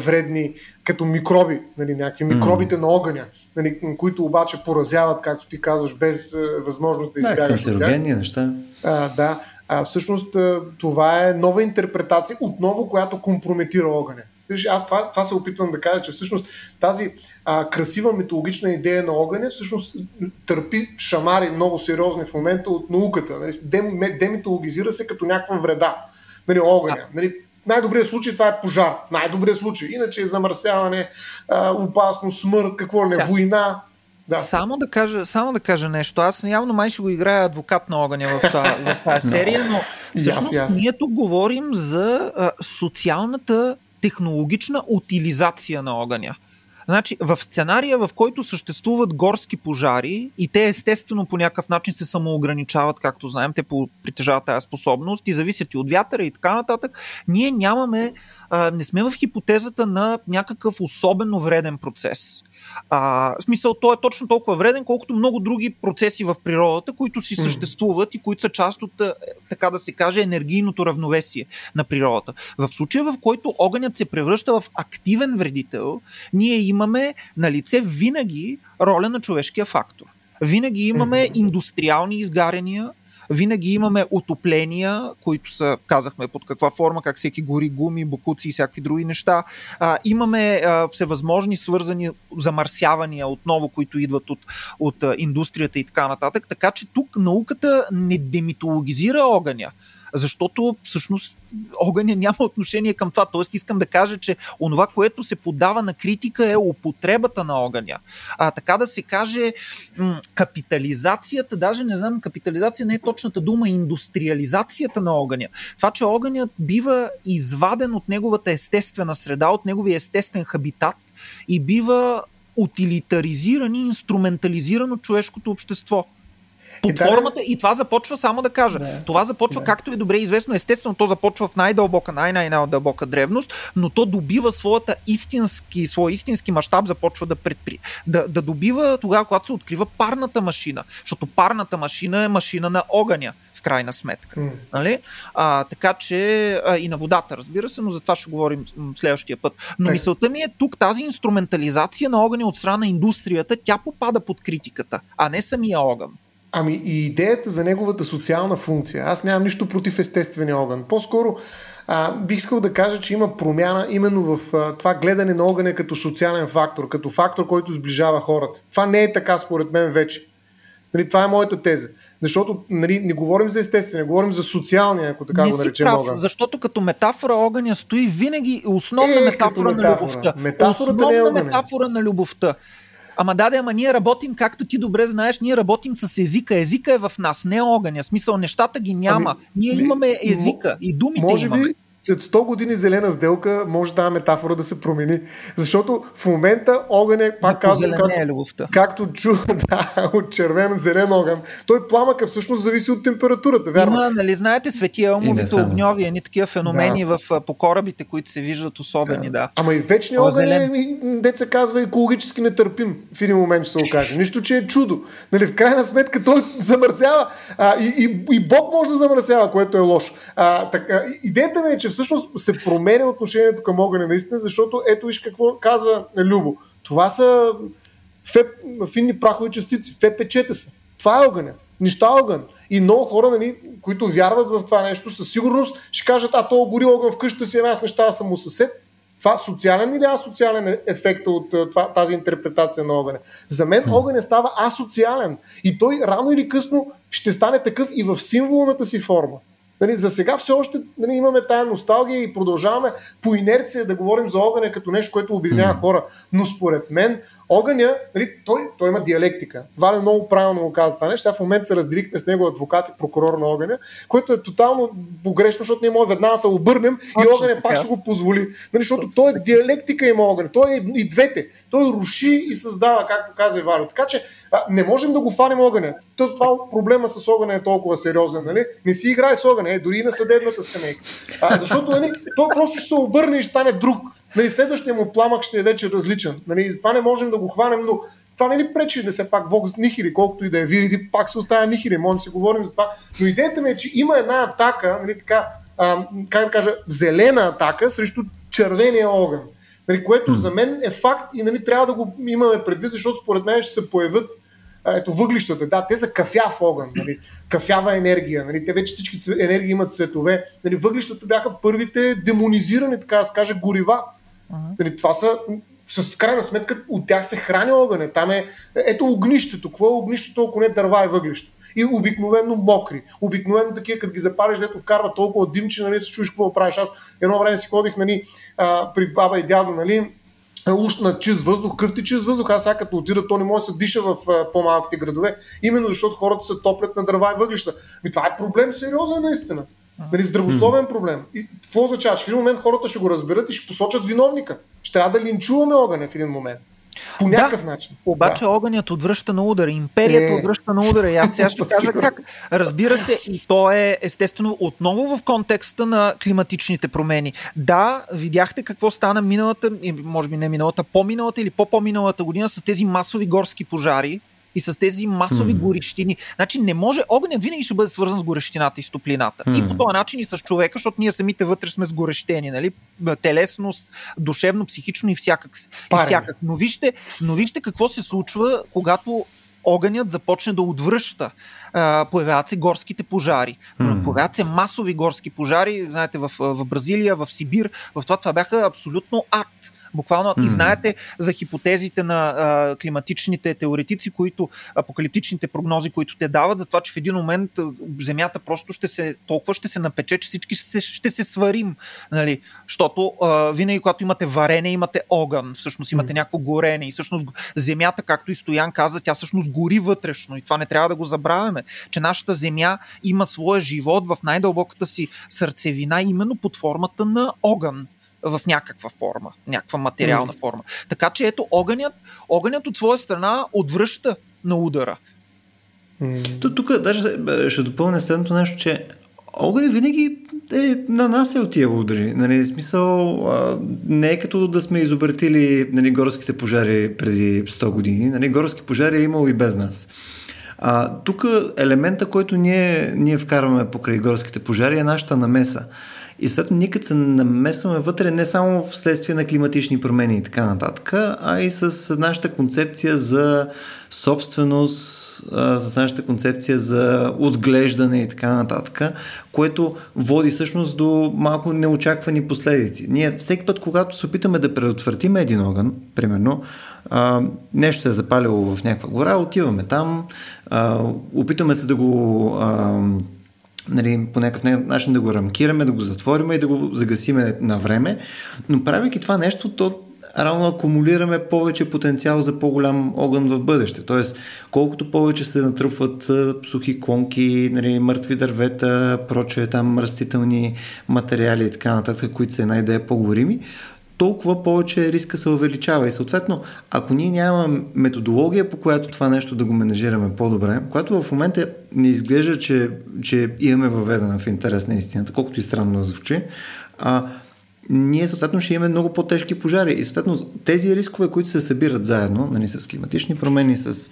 вредни като микроби, нали, някакви микробите на огъня, нали, които обаче поразяват, както ти казваш, без възможност да избягаш. Да, канцерогенни неща. Всъщност това е нова интерпретация, отново, която компрометира огъня. Аз това се опитвам да кажа, че всъщност тази красива митологична идея на огъня всъщност търпи шамари много сериозни в момента от науката. Нали? Демитологизира се като някаква вреда. Нали, огъня. Нали? В най-добрия случай това е пожар. В най-добрия случай. Иначе е замърсяване, опасност, смърт, какво ли не, война. Да. Само да кажа нещо. Аз явно май ще го играя адвокат на огъня в тази серия, но всъщност ние тук говорим за социалната технологична утилизация на огъня. Значи, в сценария, в който съществуват горски пожари и те естествено по някакъв начин се самоограничават, както знаем, те притежават тази способност и зависят и от вятъра и така нататък, ние не сме в хипотезата на някакъв особено вреден процес. В смисъл, той е точно толкова вреден, колкото много други процеси в природата, които си съществуват и които са част от, така да се каже, енергийното равновесие на природата. В случая, в който огънят се превръща в активен вредител, ние имаме на лице винаги роля на човешкия фактор. Винаги имаме индустриални изгарения, винаги имаме отопления, които са, казахме под каква форма, как всеки гори гуми, бокуци и всякакви други неща. Имаме всевъзможни свързани замърсявания отново, които идват от индустрията и така нататък. Така че тук науката не демитологизира огъня, защото всъщност огъня няма отношение към това. Тоест искам да кажа, че онова, което се подава на критика е употребата на огъня. Така да се каже, капитализацията, даже не знам, капитализация не е точната дума, индустриализацията на огъня. Това, че огънят бива изваден от неговата естествена среда, от неговия естествен хабитат и бива утилитаризиран и инструментализиран от човешкото общество. Под формата, и това започва, само да кажа. Това започва, както ви добре известно, естествено, то започва в най-дълбока, най-дълбока древност, но то добива своя истински мащаб, започва да добива тогава, когато се открива парната машина. Защото парната машина е машина на огъня, в крайна сметка. Нали? Така че и на водата, разбира се, но за това ще говорим следващия път. Но мисълта ми е тук, тази инструментализация на огъня от страна на индустрията, тя попада под критиката, а не самия огън. Ами и идеята за неговата социална функция. Аз нямам нищо против естествения огън. По-скоро бих искал да кажа, че има промяна именно в това гледане на огъня като социален фактор, като фактор, който сближава хората. Това не е така според мен вече. Нали, това е моята теза. Защото нали, не говорим за естествения, говорим за социалния, ако така не го наречем огън. Не си прав, защото като метафора огъня стои винаги основна метафора на любовта. Метафора на любовта. Ама ние работим, както ти добре знаеш, ние работим с езика. Езика е в нас, не огъня. В смисъл, нещата ги няма. Ние имаме езика и думите може имаме. Може би след 100 години зелена сделка може тази метафора да се промени. Защото в момента огъня, пак казвам, както чух от червен-зелен огън, той пламъка всъщност зависи от температурата. Вярно? Има, нали, знаете, светилумовите огньови, едни такива феномени по корабите, които се виждат особени. Да. Ама и вечният огън деца казва, екологически нетърпим в един момент, ще се окаже. Нищо, че е чудо. Нали, в крайна сметка той замърсява. И Бог може да замърсява, което е лошо. Идеята ми е, че всъщност се променя отношението към огъня наистина, защото ето виж какво каза Любо. Това са финни прахови частици, ФПЧ-та са. Това е огъня, неща огън. И много хора, нали, които вярват в това нещо, със сигурност ще кажат, то гори огън в къщата си, аз неща съм му съсед. Това социален или асоциален ефект от тази интерпретация на огъня? За мен огъня става асоциален и той рано или късно ще стане такъв и в символната си форма. Нали, за сега все още имаме тая носталгия и продължаваме по инерция да говорим за огъня като нещо, което обединява хора. Но според мен огъня, нали, той има диалектика. Валя много правилно му каза това нещо. Сега в момента се разделихме с него адвокат и прокурор на огъня, което е тотално погрешно, защото ние може веднага да се обърнем и огъня пак ще го позволи. Нали, защото той е диалектика, има огъня. Той е и двете. Той руши и създава, както каза и Валя. Така че не можем да го фаним огъня. Тоест, това проблема с огъня е толкова сериозен. Нали? Не си играй с огъня. Дори и на съдебната скамейка. Защото той просто ще се обърне и ще стане друг. Следващия му пламък ще е вече различен. Затова не можем да го хванем, но това не ли пречи да се пак Вокс Нихили, колкото и да е Вириди, пак се оставя Нихили, можем да си говорим за това. Но идеята ми е, че има една атака, как да кажа, зелена атака срещу червения огън, което за мен е факт и трябва да го имаме предвид, защото според мен ще се появят въглищата, те са кафяв огън, кафява енергия, те вече всички енергии имат цветове. Въглищата бяха първите демонизирани, така да се каже, горива Нали, това са... С крайна сметка от тях се храни огъня. Там е, ето огнището. Какво е огнището, ако не дърва и въглища? И обикновено мокри. Обикновено такива, като ги запалиш, дето вкарва толкова дим, че нали, се чуеш какво правиш. Аз едно време си ходих нали, при баба и дядо, нали, уж на чист въздух, къвти чист въздух, аз сега като отида, то не може да се диша в по-малките градове, именно защото хората се топлят на дърва и въглища. И това е проблем сериозен наистина. Нали, здравословен проблем. И какво означава? В един момент хората ще го разберат и ще посочат виновника. Ще трябва да линчуваме огъня в един момент. По някакъв начин. Обаче огънят отвръща на удара. Империята отвръща на удара. И аз сега ще кажа как. Разбира се, и то е естествено отново в контекста на климатичните промени. Да, видяхте какво стана миналата, може би не миналата, по-миналата или по-по-миналата година с тези масови горски пожари и с тези масови горещини. Значи не може, огънят винаги ще бъде свързан с горещината и с топлината. И по този начин и с човека, защото ние самите вътре сме сгорещени, нали? Телесно, душевно, психично и всякак. Но вижте какво се случва, когато огънят започне да отвръща. Появяват се горските пожари. Появяват се масови горски пожари, знаете, в Бразилия, в Сибир, в това бяха абсолютно ад. Буквално ад. И знаете за хипотезите на климатичните теоретици, които апокалиптичните прогнози, които те дават, за това, че в един момент земята просто ще се напече, че всички ще се сварим. Нали? Защото винаги, когато имате варене, имате огън. Всъщност имате някакво горене. И всъщност земята, както и Стоян каза, тя всъщност гори вътрешно. И това не трябва да го забравяме. Че нашата земя има своя живот в най-дълбоката си сърцевина, именно под формата на огън. В някаква форма, някаква материална форма. Така че ето огънят от своя страна отвръща на удара. Тук даже ще допълня следното нещо, че огън винаги нанася от тия удари. Нали, смисъл, не е като да сме изобретили нали, горските пожари преди 100 години. Нали, горски пожари е имало и без нас. Тук елемента, който ние вкарваме покрай горските пожари е нашата намеса. И съответно ние като се намесваме вътре не само вследствие на климатични промени и така нататък, а и с нашата концепция за собственост, с нашата концепция за отглеждане и така нататък, което води всъщност до малко неочаквани последици. Ние всеки път, когато се опитаме да предотвратим един огън, примерно, нещо се е запалило в някаква гора, отиваме там, опитаме се да го... Нали, по някакъв начин да го рамкираме, да го затворим и да го загасиме на време, но правяки това нещо, то реално акумулираме повече потенциал за по-голям огън в бъдеще. Тоест, колкото повече се натрупват сухи клонки, нали, мъртви дървета, прочее там растителни материали и така нататък, които са една идея по-горими, толкова повече риска се увеличава и съответно, ако ние нямаме методология, по която това нещо да го менажираме по-добре, която в момента не изглежда, че имаме въведена в интерес на истината, колкото и странно да звучи, ние съответно ще имаме много по-тежки пожари и съответно тези рискове, които се събират заедно, нали, с климатични промени, с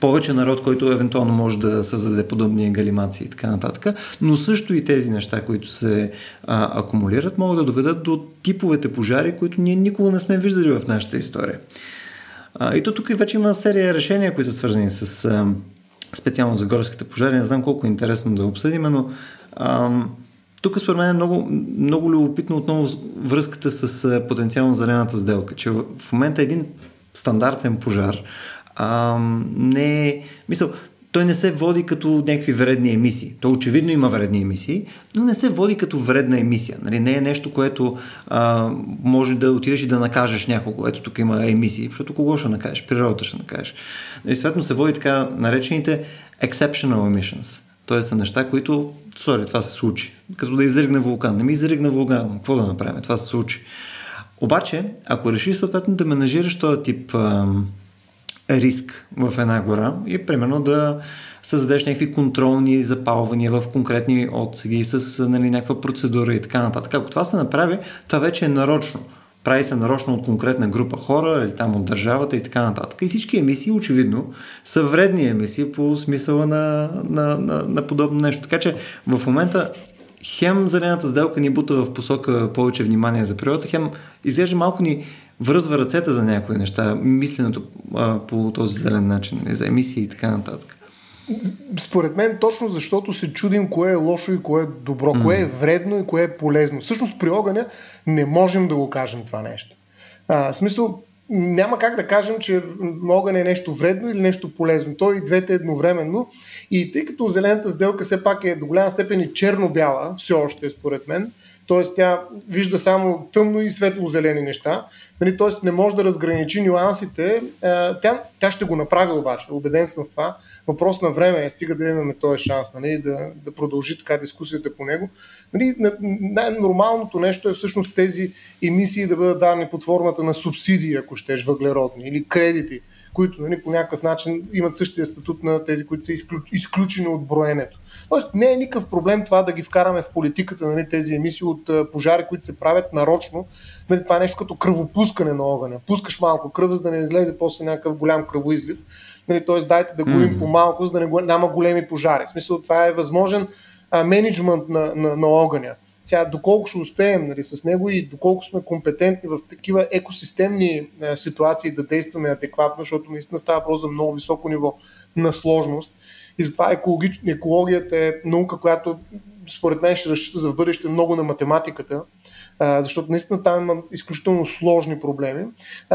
повече народ, който евентуално може да създаде подобни галимации и така нататък, но също и тези неща, които се акумулират, могат да доведат до типовете пожари, които ние никога не сме виждали в нашата история. И то тук вече има серия решения, които са свързани с специално за горските пожари. Не знам колко е интересно да обсъдим, но тук според мен е много, много любопитно отново връзката с потенциално зелената сделка, че в момента един стандартен пожар не, мисъл, той не се води като някакви вредни емисии. Той очевидно има вредни емисии, но не се води като вредна емисия. Нали? Не е нещо, което може да отидеш и да накажеш някого. Ето тук има емисии, защото кого ще накажеш? Природата ще накажеш. Нали, съответно се води така наречените exceptional emissions. Т.е. са неща, които, sorry, това се случи. Като да изригне вулкан. Не ми изригне вулкан. Какво да направим? Това се случи. Обаче, ако решиш съответно да менажираш този тип риск в една гора и примерно да създадеш някакви контролни запалвания в конкретни отсеги с нали, някаква процедура и така нататък. Ако това се направи, това вече е нарочно. Прави се нарочно от конкретна група хора или там от държавата и така нататък. И всички емисии, очевидно, са вредни емисии по смисъла на подобно нещо. Така че в момента хем зелената сделка ни бута в посока повече внимание за природата, хем изглежда малко ни връзва ръцете за някои неща, мисленето по този зелен начин, за емисии и така нататък. според мен точно защото се чудим кое е лошо и кое е добро, кое е вредно и кое е полезно. Всъщност при огъня не можем да го кажем това нещо. В смисъл, няма как да кажем, че огън е нещо вредно или нещо полезно. Той и двете едновременно. И тъй като зелената сделка все пак е до голяма степен и черно-бяла, все още според мен, т.е. тя вижда само тъмно и светло-зелени неща, нали? Т.е. не може да разграничи нюансите. Тя ще го направи обаче, убеден съм в това. Въпрос на време е, стига да имаме този шанс, нали? Да продължи така дискусията по него. Нали? Най-нормалното нещо е всъщност тези емисии да бъдат дадени под формата на субсидии, ако щеш, въглеродни, или кредити, които, нали, по някакъв начин имат същия статут на тези, които са изключени от броенето. Тоест не е никакъв проблем това да ги вкараме в политиката, нали, тези емисии от пожари, които се правят нарочно. Нали, това е нещо като кръвопускане на огъня. Пускаш малко кръв, за да не излезе после някакъв голям кръвоизлив. Нали, тоест дайте да горим по-малко, за да няма големи пожари. В смисъл, това е възможен менеджмент на огъня. Сега, доколко ще успеем, нали, с него и доколко сме компетентни в такива екосистемни ситуации да действаме адекватно, защото наистина става въпрос за много високо ниво на сложност. И затова екологията е наука, която според мен ще разчита за в бъдеще много на математиката, защото наистина там има изключително сложни проблеми.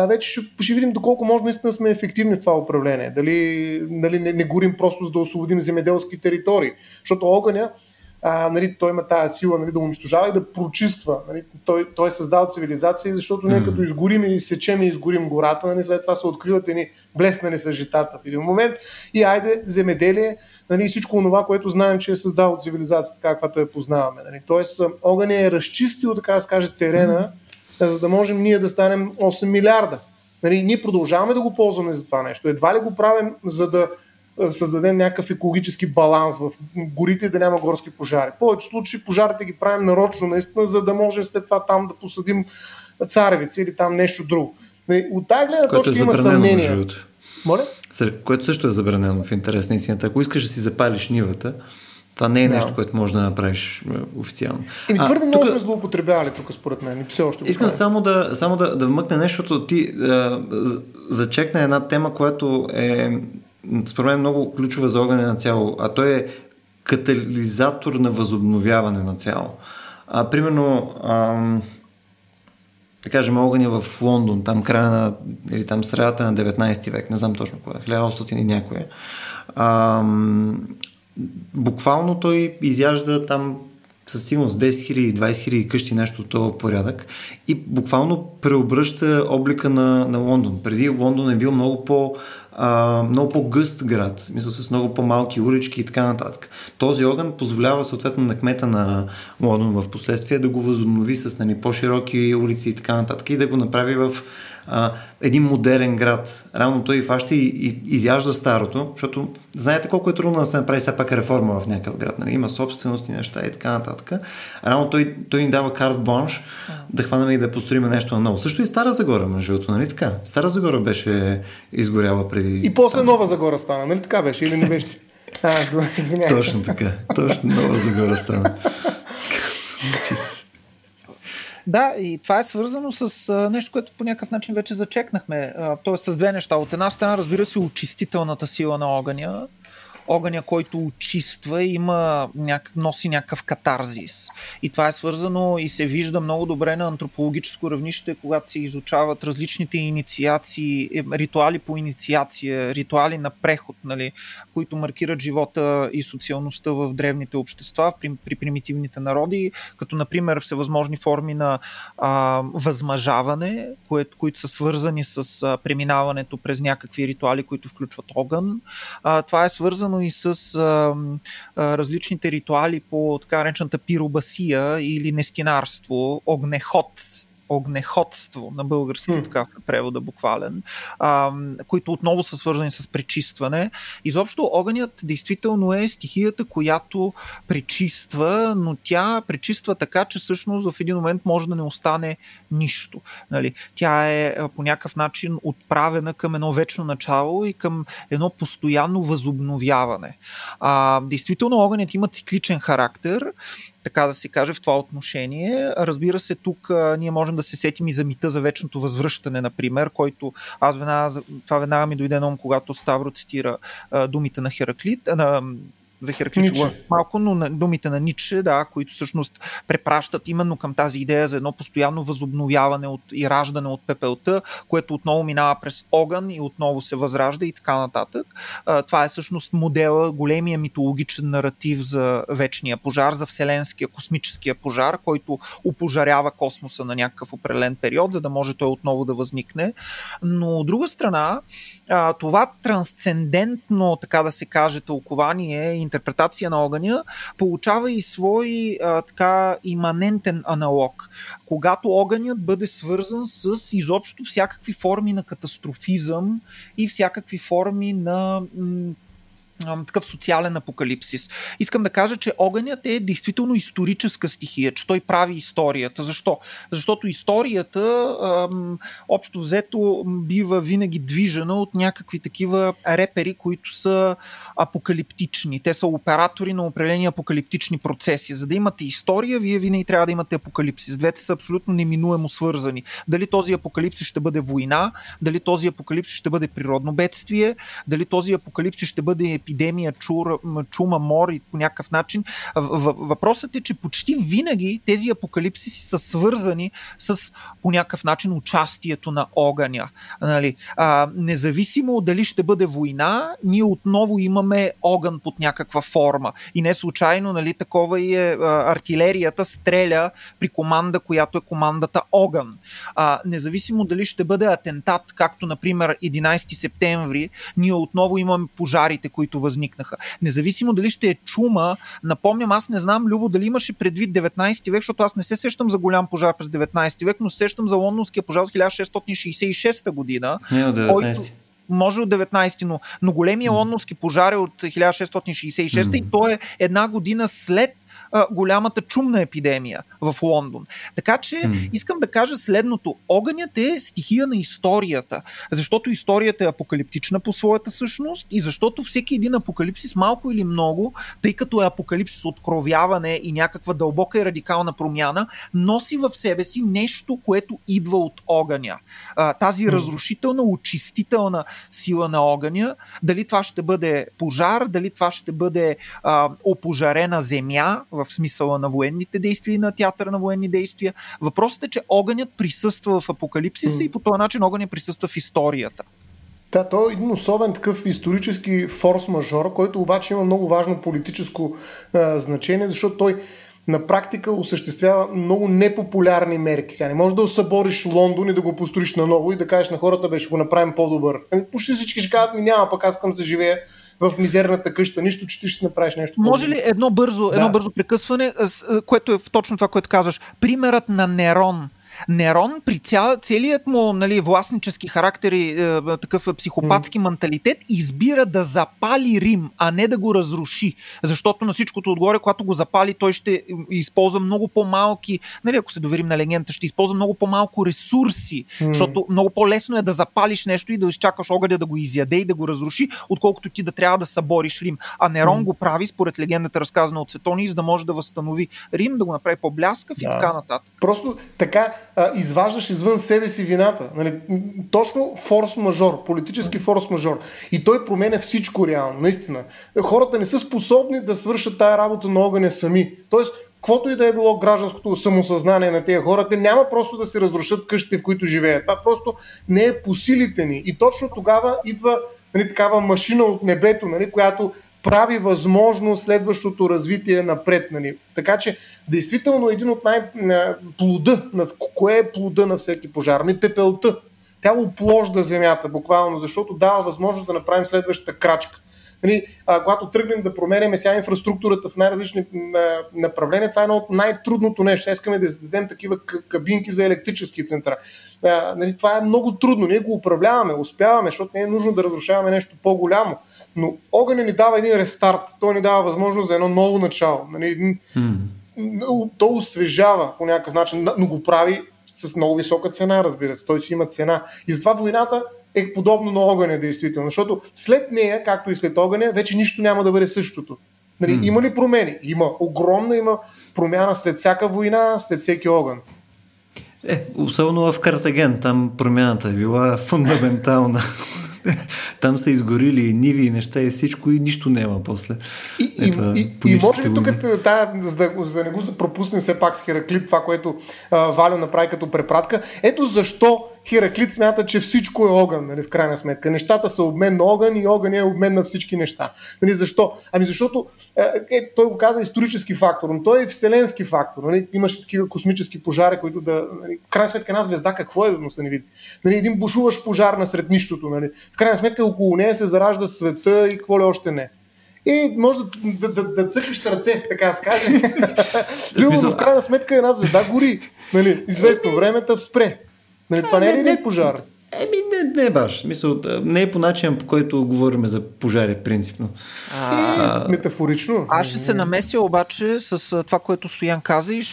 Вече ще видим доколко може наистина сме ефективни в това управление. Дали, нали, не горим просто за да освободим земеделски територии, защото огъня, нали, той има тая сила, нали, да унищожава и да прочиства. Нали, той е създал цивилизация, защото ние като изгорим и сечем и изгорим гората, нали, след това се откриват едни блеснали са житата в един момент и айде земеделие, нали, всичко това, което знаем, че е създало цивилизацията, така каквато я познаваме. Нали. Тоест огънът е разчистил, така да се каже, терена, за да можем ние да станем 8 милиарда. Нали, ние продължаваме да го ползваме за това нещо. Едва ли го правим, за да създадем някакъв екологически баланс в горите и да няма горски пожари. В повечето случаи пожарите ги правим нарочно, наистина, за да можем след това там да посадим царевици или там нещо друго. От тази гледна точка има съмнение. Моля? Което също е забранено в интерес на истината. Ако искаш да си запалиш нивата, това не е нещо, което можеш да направиш официално. И твърде много сме злоупотребявали тук, според мен. И все още искам само да вмъкна нещо, защото ти зачекна една тема, която е според мен много ключова за огъня на цяло, а той е катализатор на възобновяване на цяло. Примерно, да кажем, огъня в Лондон, там края на, или там средата на 19 век, не знам точно кога, 1800 и някое. Буквално той изяжда там със сигурност 10 000, 20 000 къщи, нещо от този порядък, и буквално преобръща облика на Лондон. Преди Лондон е бил много по-гъст град, мисля, с много по-малки улички и така нататък. Този огън позволява съответно на кмета на Лондон в последствие да го възобнови с, нали, по-широки улици и така нататък и да го направи в един модерен град. Реално той фаща и изяжда старото, защото знаете колко е трудно да се направи сега пак реформа в някакъв град. Нали? Има собственост и неща и така нататък. Реално той ни дава карт бланш да хванаме и да построим нещо ново. Също и Стара Загора, между другото, нали така? Стара Загора беше изгоряла преди... И после Нова Загора стана, нали така беше? Или не беше? Извинявай. Точно така. Точно Нова Загора стана. Да, и това е свързано с нещо, което по някакъв начин вече зачекнахме. Тоест с две неща. От една страна, разбира се, очистителната сила на огъня. Огъня, който очиства, носи някакъв катарзис. И това е свързано и се вижда много добре на антропологическо равнище, когато се изучават различните инициации, ритуали по инициация, ритуали на преход, нали, които маркират живота и социалността в древните общества, при примитивните народи, като например всевъзможни форми на възмъжаване, които са свързани с преминаването през някакви ритуали, които включват огън. Това е свързано и с различните ритуали по така наречената пиробасия или нестинарство, огнеходство на български, така превода буквален, които отново са свързани с пречистване. Изобщо огънят действително е стихията, която пречиства, но тя пречиства така, че всъщност в един момент може да не остане нищо. Нали? Тя е по някакъв начин отправена към едно вечно начало и към едно постоянно възобновяване. Действително огънят има цикличен характер така да се каже, в това отношение. Разбира се, тук ние можем да се сетим и за мита за вечното възвръщане, например, който аз веднага ми дойде на ум, когато Ставро цитира думите на Хераклит, за Хераклит малко, но на думите на Ницше, да, които всъщност препращат именно към тази идея за едно постоянно възобновяване и раждане от пепелта, което отново минава през огън и отново се възражда и така нататък. Това е всъщност модела, големия митологичен наратив за вечния пожар, за вселенския космическия пожар, който опожарява космоса на някакъв определен период, за да може той отново да възникне. Но от друга страна, това трансцендентно, така да се каже, тълкование и интерпретация на огъня получава и свой така иманентен аналог. Когато огънят бъде свързан с изобщо всякакви форми на катастрофизъм и всякакви форми на такъв социален апокалипсис. Искам да кажа, че огънят е действително историческа стихия, че той прави историята. Защо? Защото историята общо взето бива винаги движена от някакви такива репери, които са апокалиптични. Те са оператори на определени апокалиптични процеси. За да имате история, вие винаги трябва да имате апокалипсис. Двете са абсолютно неминуемо свързани. Дали този апокалипсис ще бъде война, дали този апокалипсис ще бъде природно бедствие, дали този апокалипсис ще бъде епидемия, чума, мор и по някакъв начин. Въпросът е, че почти винаги тези апокалипсиси са свързани с по някакъв начин участието на огъня. Нали? Независимо дали ще бъде война, ние отново имаме огън под някаква форма. И не случайно, нали, такова и е, артилерията стреля при команда, която е командата огън. Независимо дали ще бъде атентат, както например 11 септември, ние отново имаме пожарите, които възникнаха. Независимо дали ще е чума, напомням, аз не знам, Любо, дали имаше предвид 19 век, защото аз не се сещам за голям пожар през 19 век, но се сещам за лондонския пожар от 1666 година. Не от 19. Който може от 19, но големия лондонски пожар е от 1666 и то е една година след голямата чумна епидемия в Лондон. Така че искам да кажа следното. Огънят е стихия на историята, защото историята е апокалиптична по своята същност и защото всеки един апокалипсис, малко или много, тъй като е апокалипсис откровяване и някаква дълбока и радикална промяна, носи в себе си нещо, което идва от огъня. Тази разрушителна, очистителна сила на огъня, дали това ще бъде пожар, дали това ще бъде опожарена земя, в смисъла на военните действия и на театъра на военни действия. Въпросът е, че огънят присъства в апокалипсиса и по този начин огънят присъства в историята. Да, то е един особен такъв исторически форс-мажор, който обаче има много важно политическо значение, защото той на практика осъществява много непопулярни мерки. Сега не можеш да осъбориш Лондон и да го построиш наново и да кажеш на хората, бе, ще го направим по-добър. Почти всички ще кажат, ми няма, пък аз искам да се живея в мизерната къща, нищо, че ти ще направиш нещо. Може ли едно бързо прекъсване, което е точно това, което казваш? Примерът на Нерон. Нерон при целият му, нали, властнически характер и такъв психопатски менталитет избира да запали Рим, а не да го разруши. Защото на всичкото отгоре, когато го запали, той ще използва много по-малки, нали, ако се доверим на легендата, ще използва много по-малко ресурси, защото много по-лесно е да запалиш нещо и да изчакаш огъня да го изяде и да го разруши, отколкото ти да трябва да събориш Рим. А Нерон го прави, според легендата разказана от Светоний, за да може да възстанови Рим, да го направи по-бляскав и така нататък. Просто така изваждаш извън себе си вината. Нали? Точно форс-мажор, политически форс-мажор. И той променя всичко реално, наистина. Хората не са способни да свършат тая работа на огъня сами. Тоест, каквото и да е било гражданското самосъзнание на тези хората, няма просто да се разрушат къщите, в които живеят. Това просто не е по силите ни. И точно тогава идва, нали, такава машина от небето, нали, която прави възможно следващото развитие напред. Нали. Така че, действително, един от най-плода, кое е плода на всеки пожар? Пепелта. Тя опложда земята, буквално, защото дава възможност да направим следващата крачка. Нали, когато тръгнем да променяме сега инфраструктурата в най-различни направления, това е едно от най-трудното нещо. Сега искаме да зададем такива кабинки за електрически центъра. Нали, това е много трудно. Ние го управляваме, успяваме, защото не е нужно да разрушаваме нещо по-голямо. Но огънът ни дава един рестарт. Той ни дава възможност за едно ново начало. Нали, то освежава по някакъв начин, но го прави с много висока цена, разбира се. Той си има цена. И затова войната е подобно на огъня, действително. Защото след нея, както и след огъня, вече нищо няма да бъде същото. Нали, има ли промени? Има. Огромна има промяна след всяка война, след всеки огън. Е, особено в Картаген, там промяната е била фундаментална. Там са изгорили и ниви, и неща, и всичко, и нищо няма после. И може ли тук, за да не го пропуснем все пак с Хераклит, това, което Валю направи като препратка, ето защо Хераклит смята, че всичко е огън, нали, в крайна сметка. Нещата са обмен на огън и огън е обмен на всички неща. Нали, защо? Ами защото той го каза исторически фактор, но той е вселенски фактор. Нали, имаш такива космически пожари, които да... Нали, в крайна сметка една звезда какво е, но се не види. Нали, един бушуваш пожар насред нищото. Нали. В крайна сметка около нея се заражда света и какво ли още не. И може да цъкаш с ръце, така да се каже. Любо, в крайна сметка една звезда гори. Нали, известно времето спре. Нали, това не е ли пожар? Еми, не баш. Мисъл, не е по начин, по който говорим за пожари, принципно. Метафорично. Аз ще се намеся обаче с това, което Стоян каза и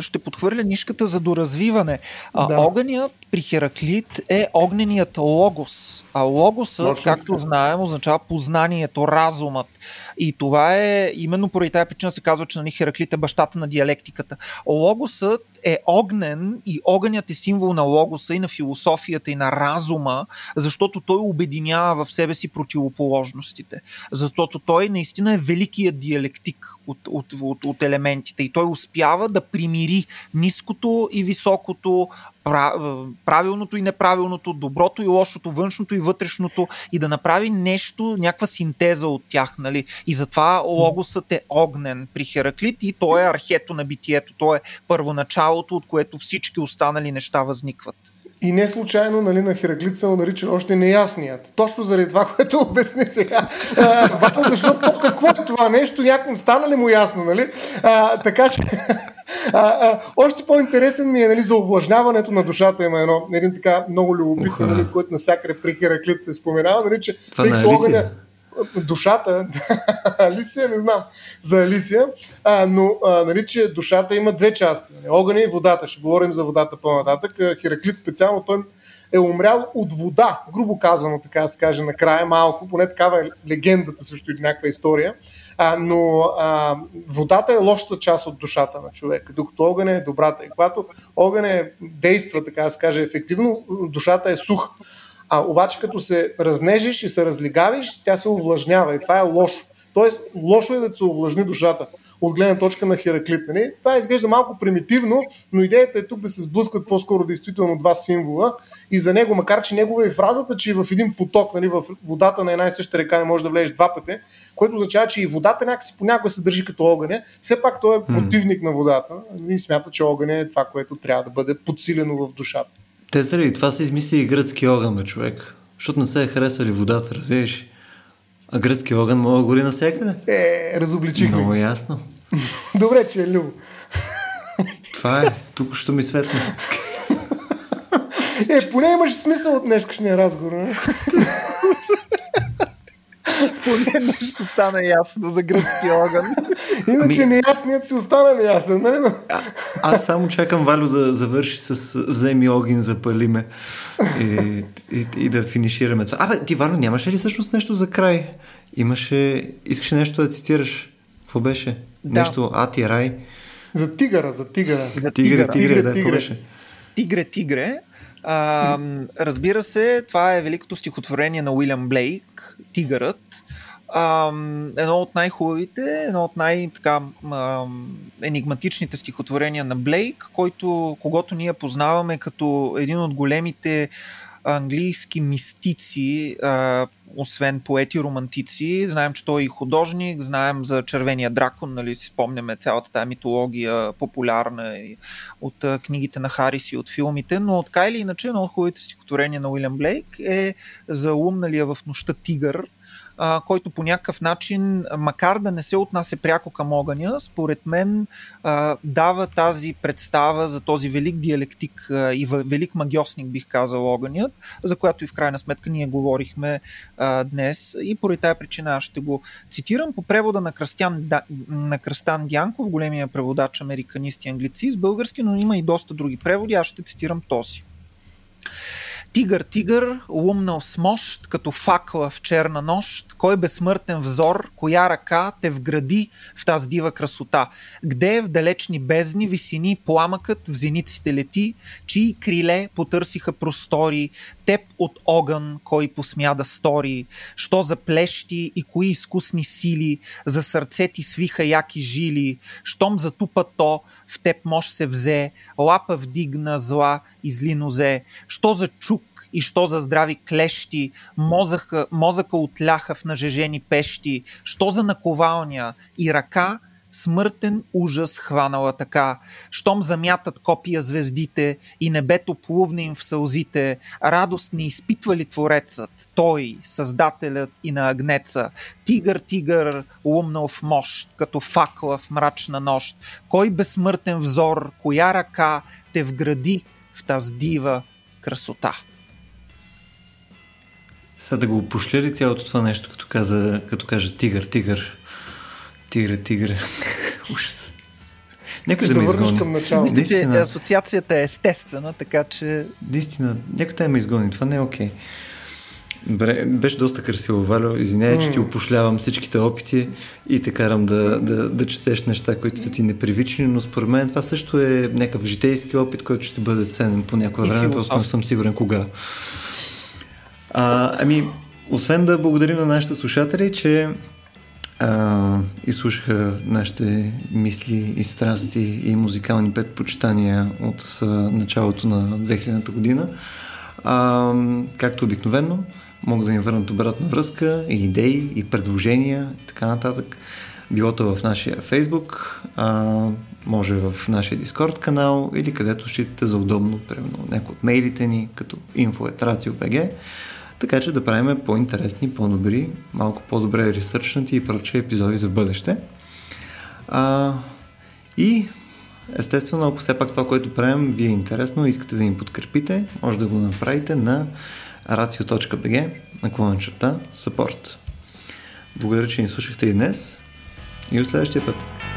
ще подхвърля нишката за доразвиване. Да. Огънят при Хераклит е огненият логос. А логосът, както знаем, означава познанието, разумът. И това е, именно поради тази причина се казва, че на Хераклит е бащата на диалектиката. Логосът е огнен и огънят е символ на логоса и на философията и на разума, защото той обединява в себе си противоположностите. Защото той наистина е великият диалектик от елементите и той успява да примири ниското и високото, правилното и неправилното, доброто и лошото, външното и вътрешното и да направи нещо, някаква синтеза от тях, нали? И затова логосът е огнен при Хераклит и той е архето на битието, той е първоначалото, от което всички останали неща възникват. И не случайно, нали, на Хераклит се нарича още неясният. Точно заради това, което обясни сега. Защото какво е това нещо? Някому стана ли му ясно, нали? Така че още по-интересен ми е, нали, за овлажняването на душата. Има един така много любопитен, нали, който навсякъде при Хераклит се споменава. Нали, че това на Алисия. Душата, Алисия, не знам за Алисия, но нали, че душата има две части. Нали, огъня и водата. Ще говорим за водата по-нататък. Хераклит специално той е умрял от вода, грубо казано, така да се каже, накрая малко, поне такава е легендата също или някаква история. Но водата е лошата част от душата на човека, докато огъня е добрата. И когато огъня действа, така да се каже, ефективно, душата е сух. Обаче като се разнежиш и се разлигавиш, тя се увлажнява и това е лошо. Тоест, лошо е да се увлажни душата от гледна точка на Хераклит. Нали? Това изглежда малко примитивно, но идеята е тук да се сблъскат по-скоро действително два символа и за него, макар че негова е фразата, че в един поток, нали, в водата на една и съща река не можеш да влезеш два пъти, което означава, че и водата някакси понякога се държи като огъня, все пак той е противник на водата и смята, че огъня е това, което трябва да бъде подсилено в душата. Те заради това са измислили гръцки огън на човек, защото не се е харесвали водата, разбираш. А гръцки огън мога да гори навсякъде. Разобличихме. Много ясно. Добре, че е любо. Това е, тук що ми светне. Поне имаш смисъл от днешкашния разговор, не? Поне нещо стана ясно за гръцки огън. Иначе неясният си остана неясен, нали? Аз само чакам Валю да завърши с вземи огън, запали ме и да финишираме това. Абе, ти, Валю, нямаше ли всъщност нещо за край? Имаше... Искаш нещо да цитираш? Какво беше? Да. Нещо Ати Рай? За тигъра, Тигре. Разбира се, това е великото стихотворение на Уилям Блейк, Тигърът. Едно от най-хубавите, едно от най-енигматичните стихотворения на Блейк, когото ние познаваме като един от големите английски мистици, освен поети, романтици. Знаем, че той е и художник, знаем за червения дракон, нали, си спомняме цялата тая митология, популярна от книгите на Харис и от филмите, но така или иначе, едно от хубавите стихотворения на Уилям Блейк е за умналия в нощта тигър, който по някакъв начин, макар да не се отнася пряко към огъня, според мен дава тази представа за този велик диалектик и велик магьосник, бих казал, огънят, за която и в крайна сметка ние говорихме днес. И поради тая причина аз ще го цитирам по превода на Кръстан Дянков, големия преводач, американист и англицист, български, но има и доста други преводи, аз ще цитирам този. Тигър, тигър, лумнал с мощ, като факла в черна нощ, кой безсмъртен взор, коя ръка те вгради в тази дива красота? Где в далечни бездни висини пламъкът в зениците лети, чии криле потърсиха простори, теб от огън, кой посмя да стори, що за плещи и кои изкусни сили, за сърце ти свиха яки жили, щом затупа то, в теб мощ се взе, лапа вдигна зла и зли нозе, що за чук и що за здрави клещи, мозъка отляха в нажежени пещи, що за наковалня и ръка, смъртен ужас хванала така, щом замятат копия звездите и небето плувне им в сълзите, радост не изпитва ли Творецът, той, Създателят и на Агнеца? Тигър, тигър, лумнал в мощ, като факла в мрачна нощ, кой безсмъртен взор, коя ръка те вгради в тази дива красота? Сега да го опошля ли цялото това нещо, като кажа тигър, тигър, тигра, тигра. Ужас. Някой да ме изгони. Към мисля, че асоциацията е естествена, така че... Наистина, някой да ме изгони. Това не е окей. Добре, беше доста красиво, Валю. Извинявай, че ти опошлявам всичките опити и те карам да четеш неща, които са ти непривични, но според мен това също е някакъв житейски опит, който ще бъде ценен по някое време. Просто не съм сигурен кога. Освен да благодарим на нашите слушатели, че изслушаха нашите мисли и страсти и музикални предпочитания от началото на 2000-та година. Както обикновено, могат да ни върнат обратна връзка и идеи, и предложения и така нататък. Било то в нашия Фейсбук, може в нашия Дискорд канал или където считате за удобно, примерно някои от мейлите ни, като info@racio.bg, така че да правим по-интересни, по-добри, малко по-добре ресърчнати и прочие епизоди за бъдеще. И естествено, ако все пак това, което правим, ви е интересно, искате да ни подкрепите, може да го направите на racio.bg/support. Благодаря, че ни слушахте и днес и до следващия път.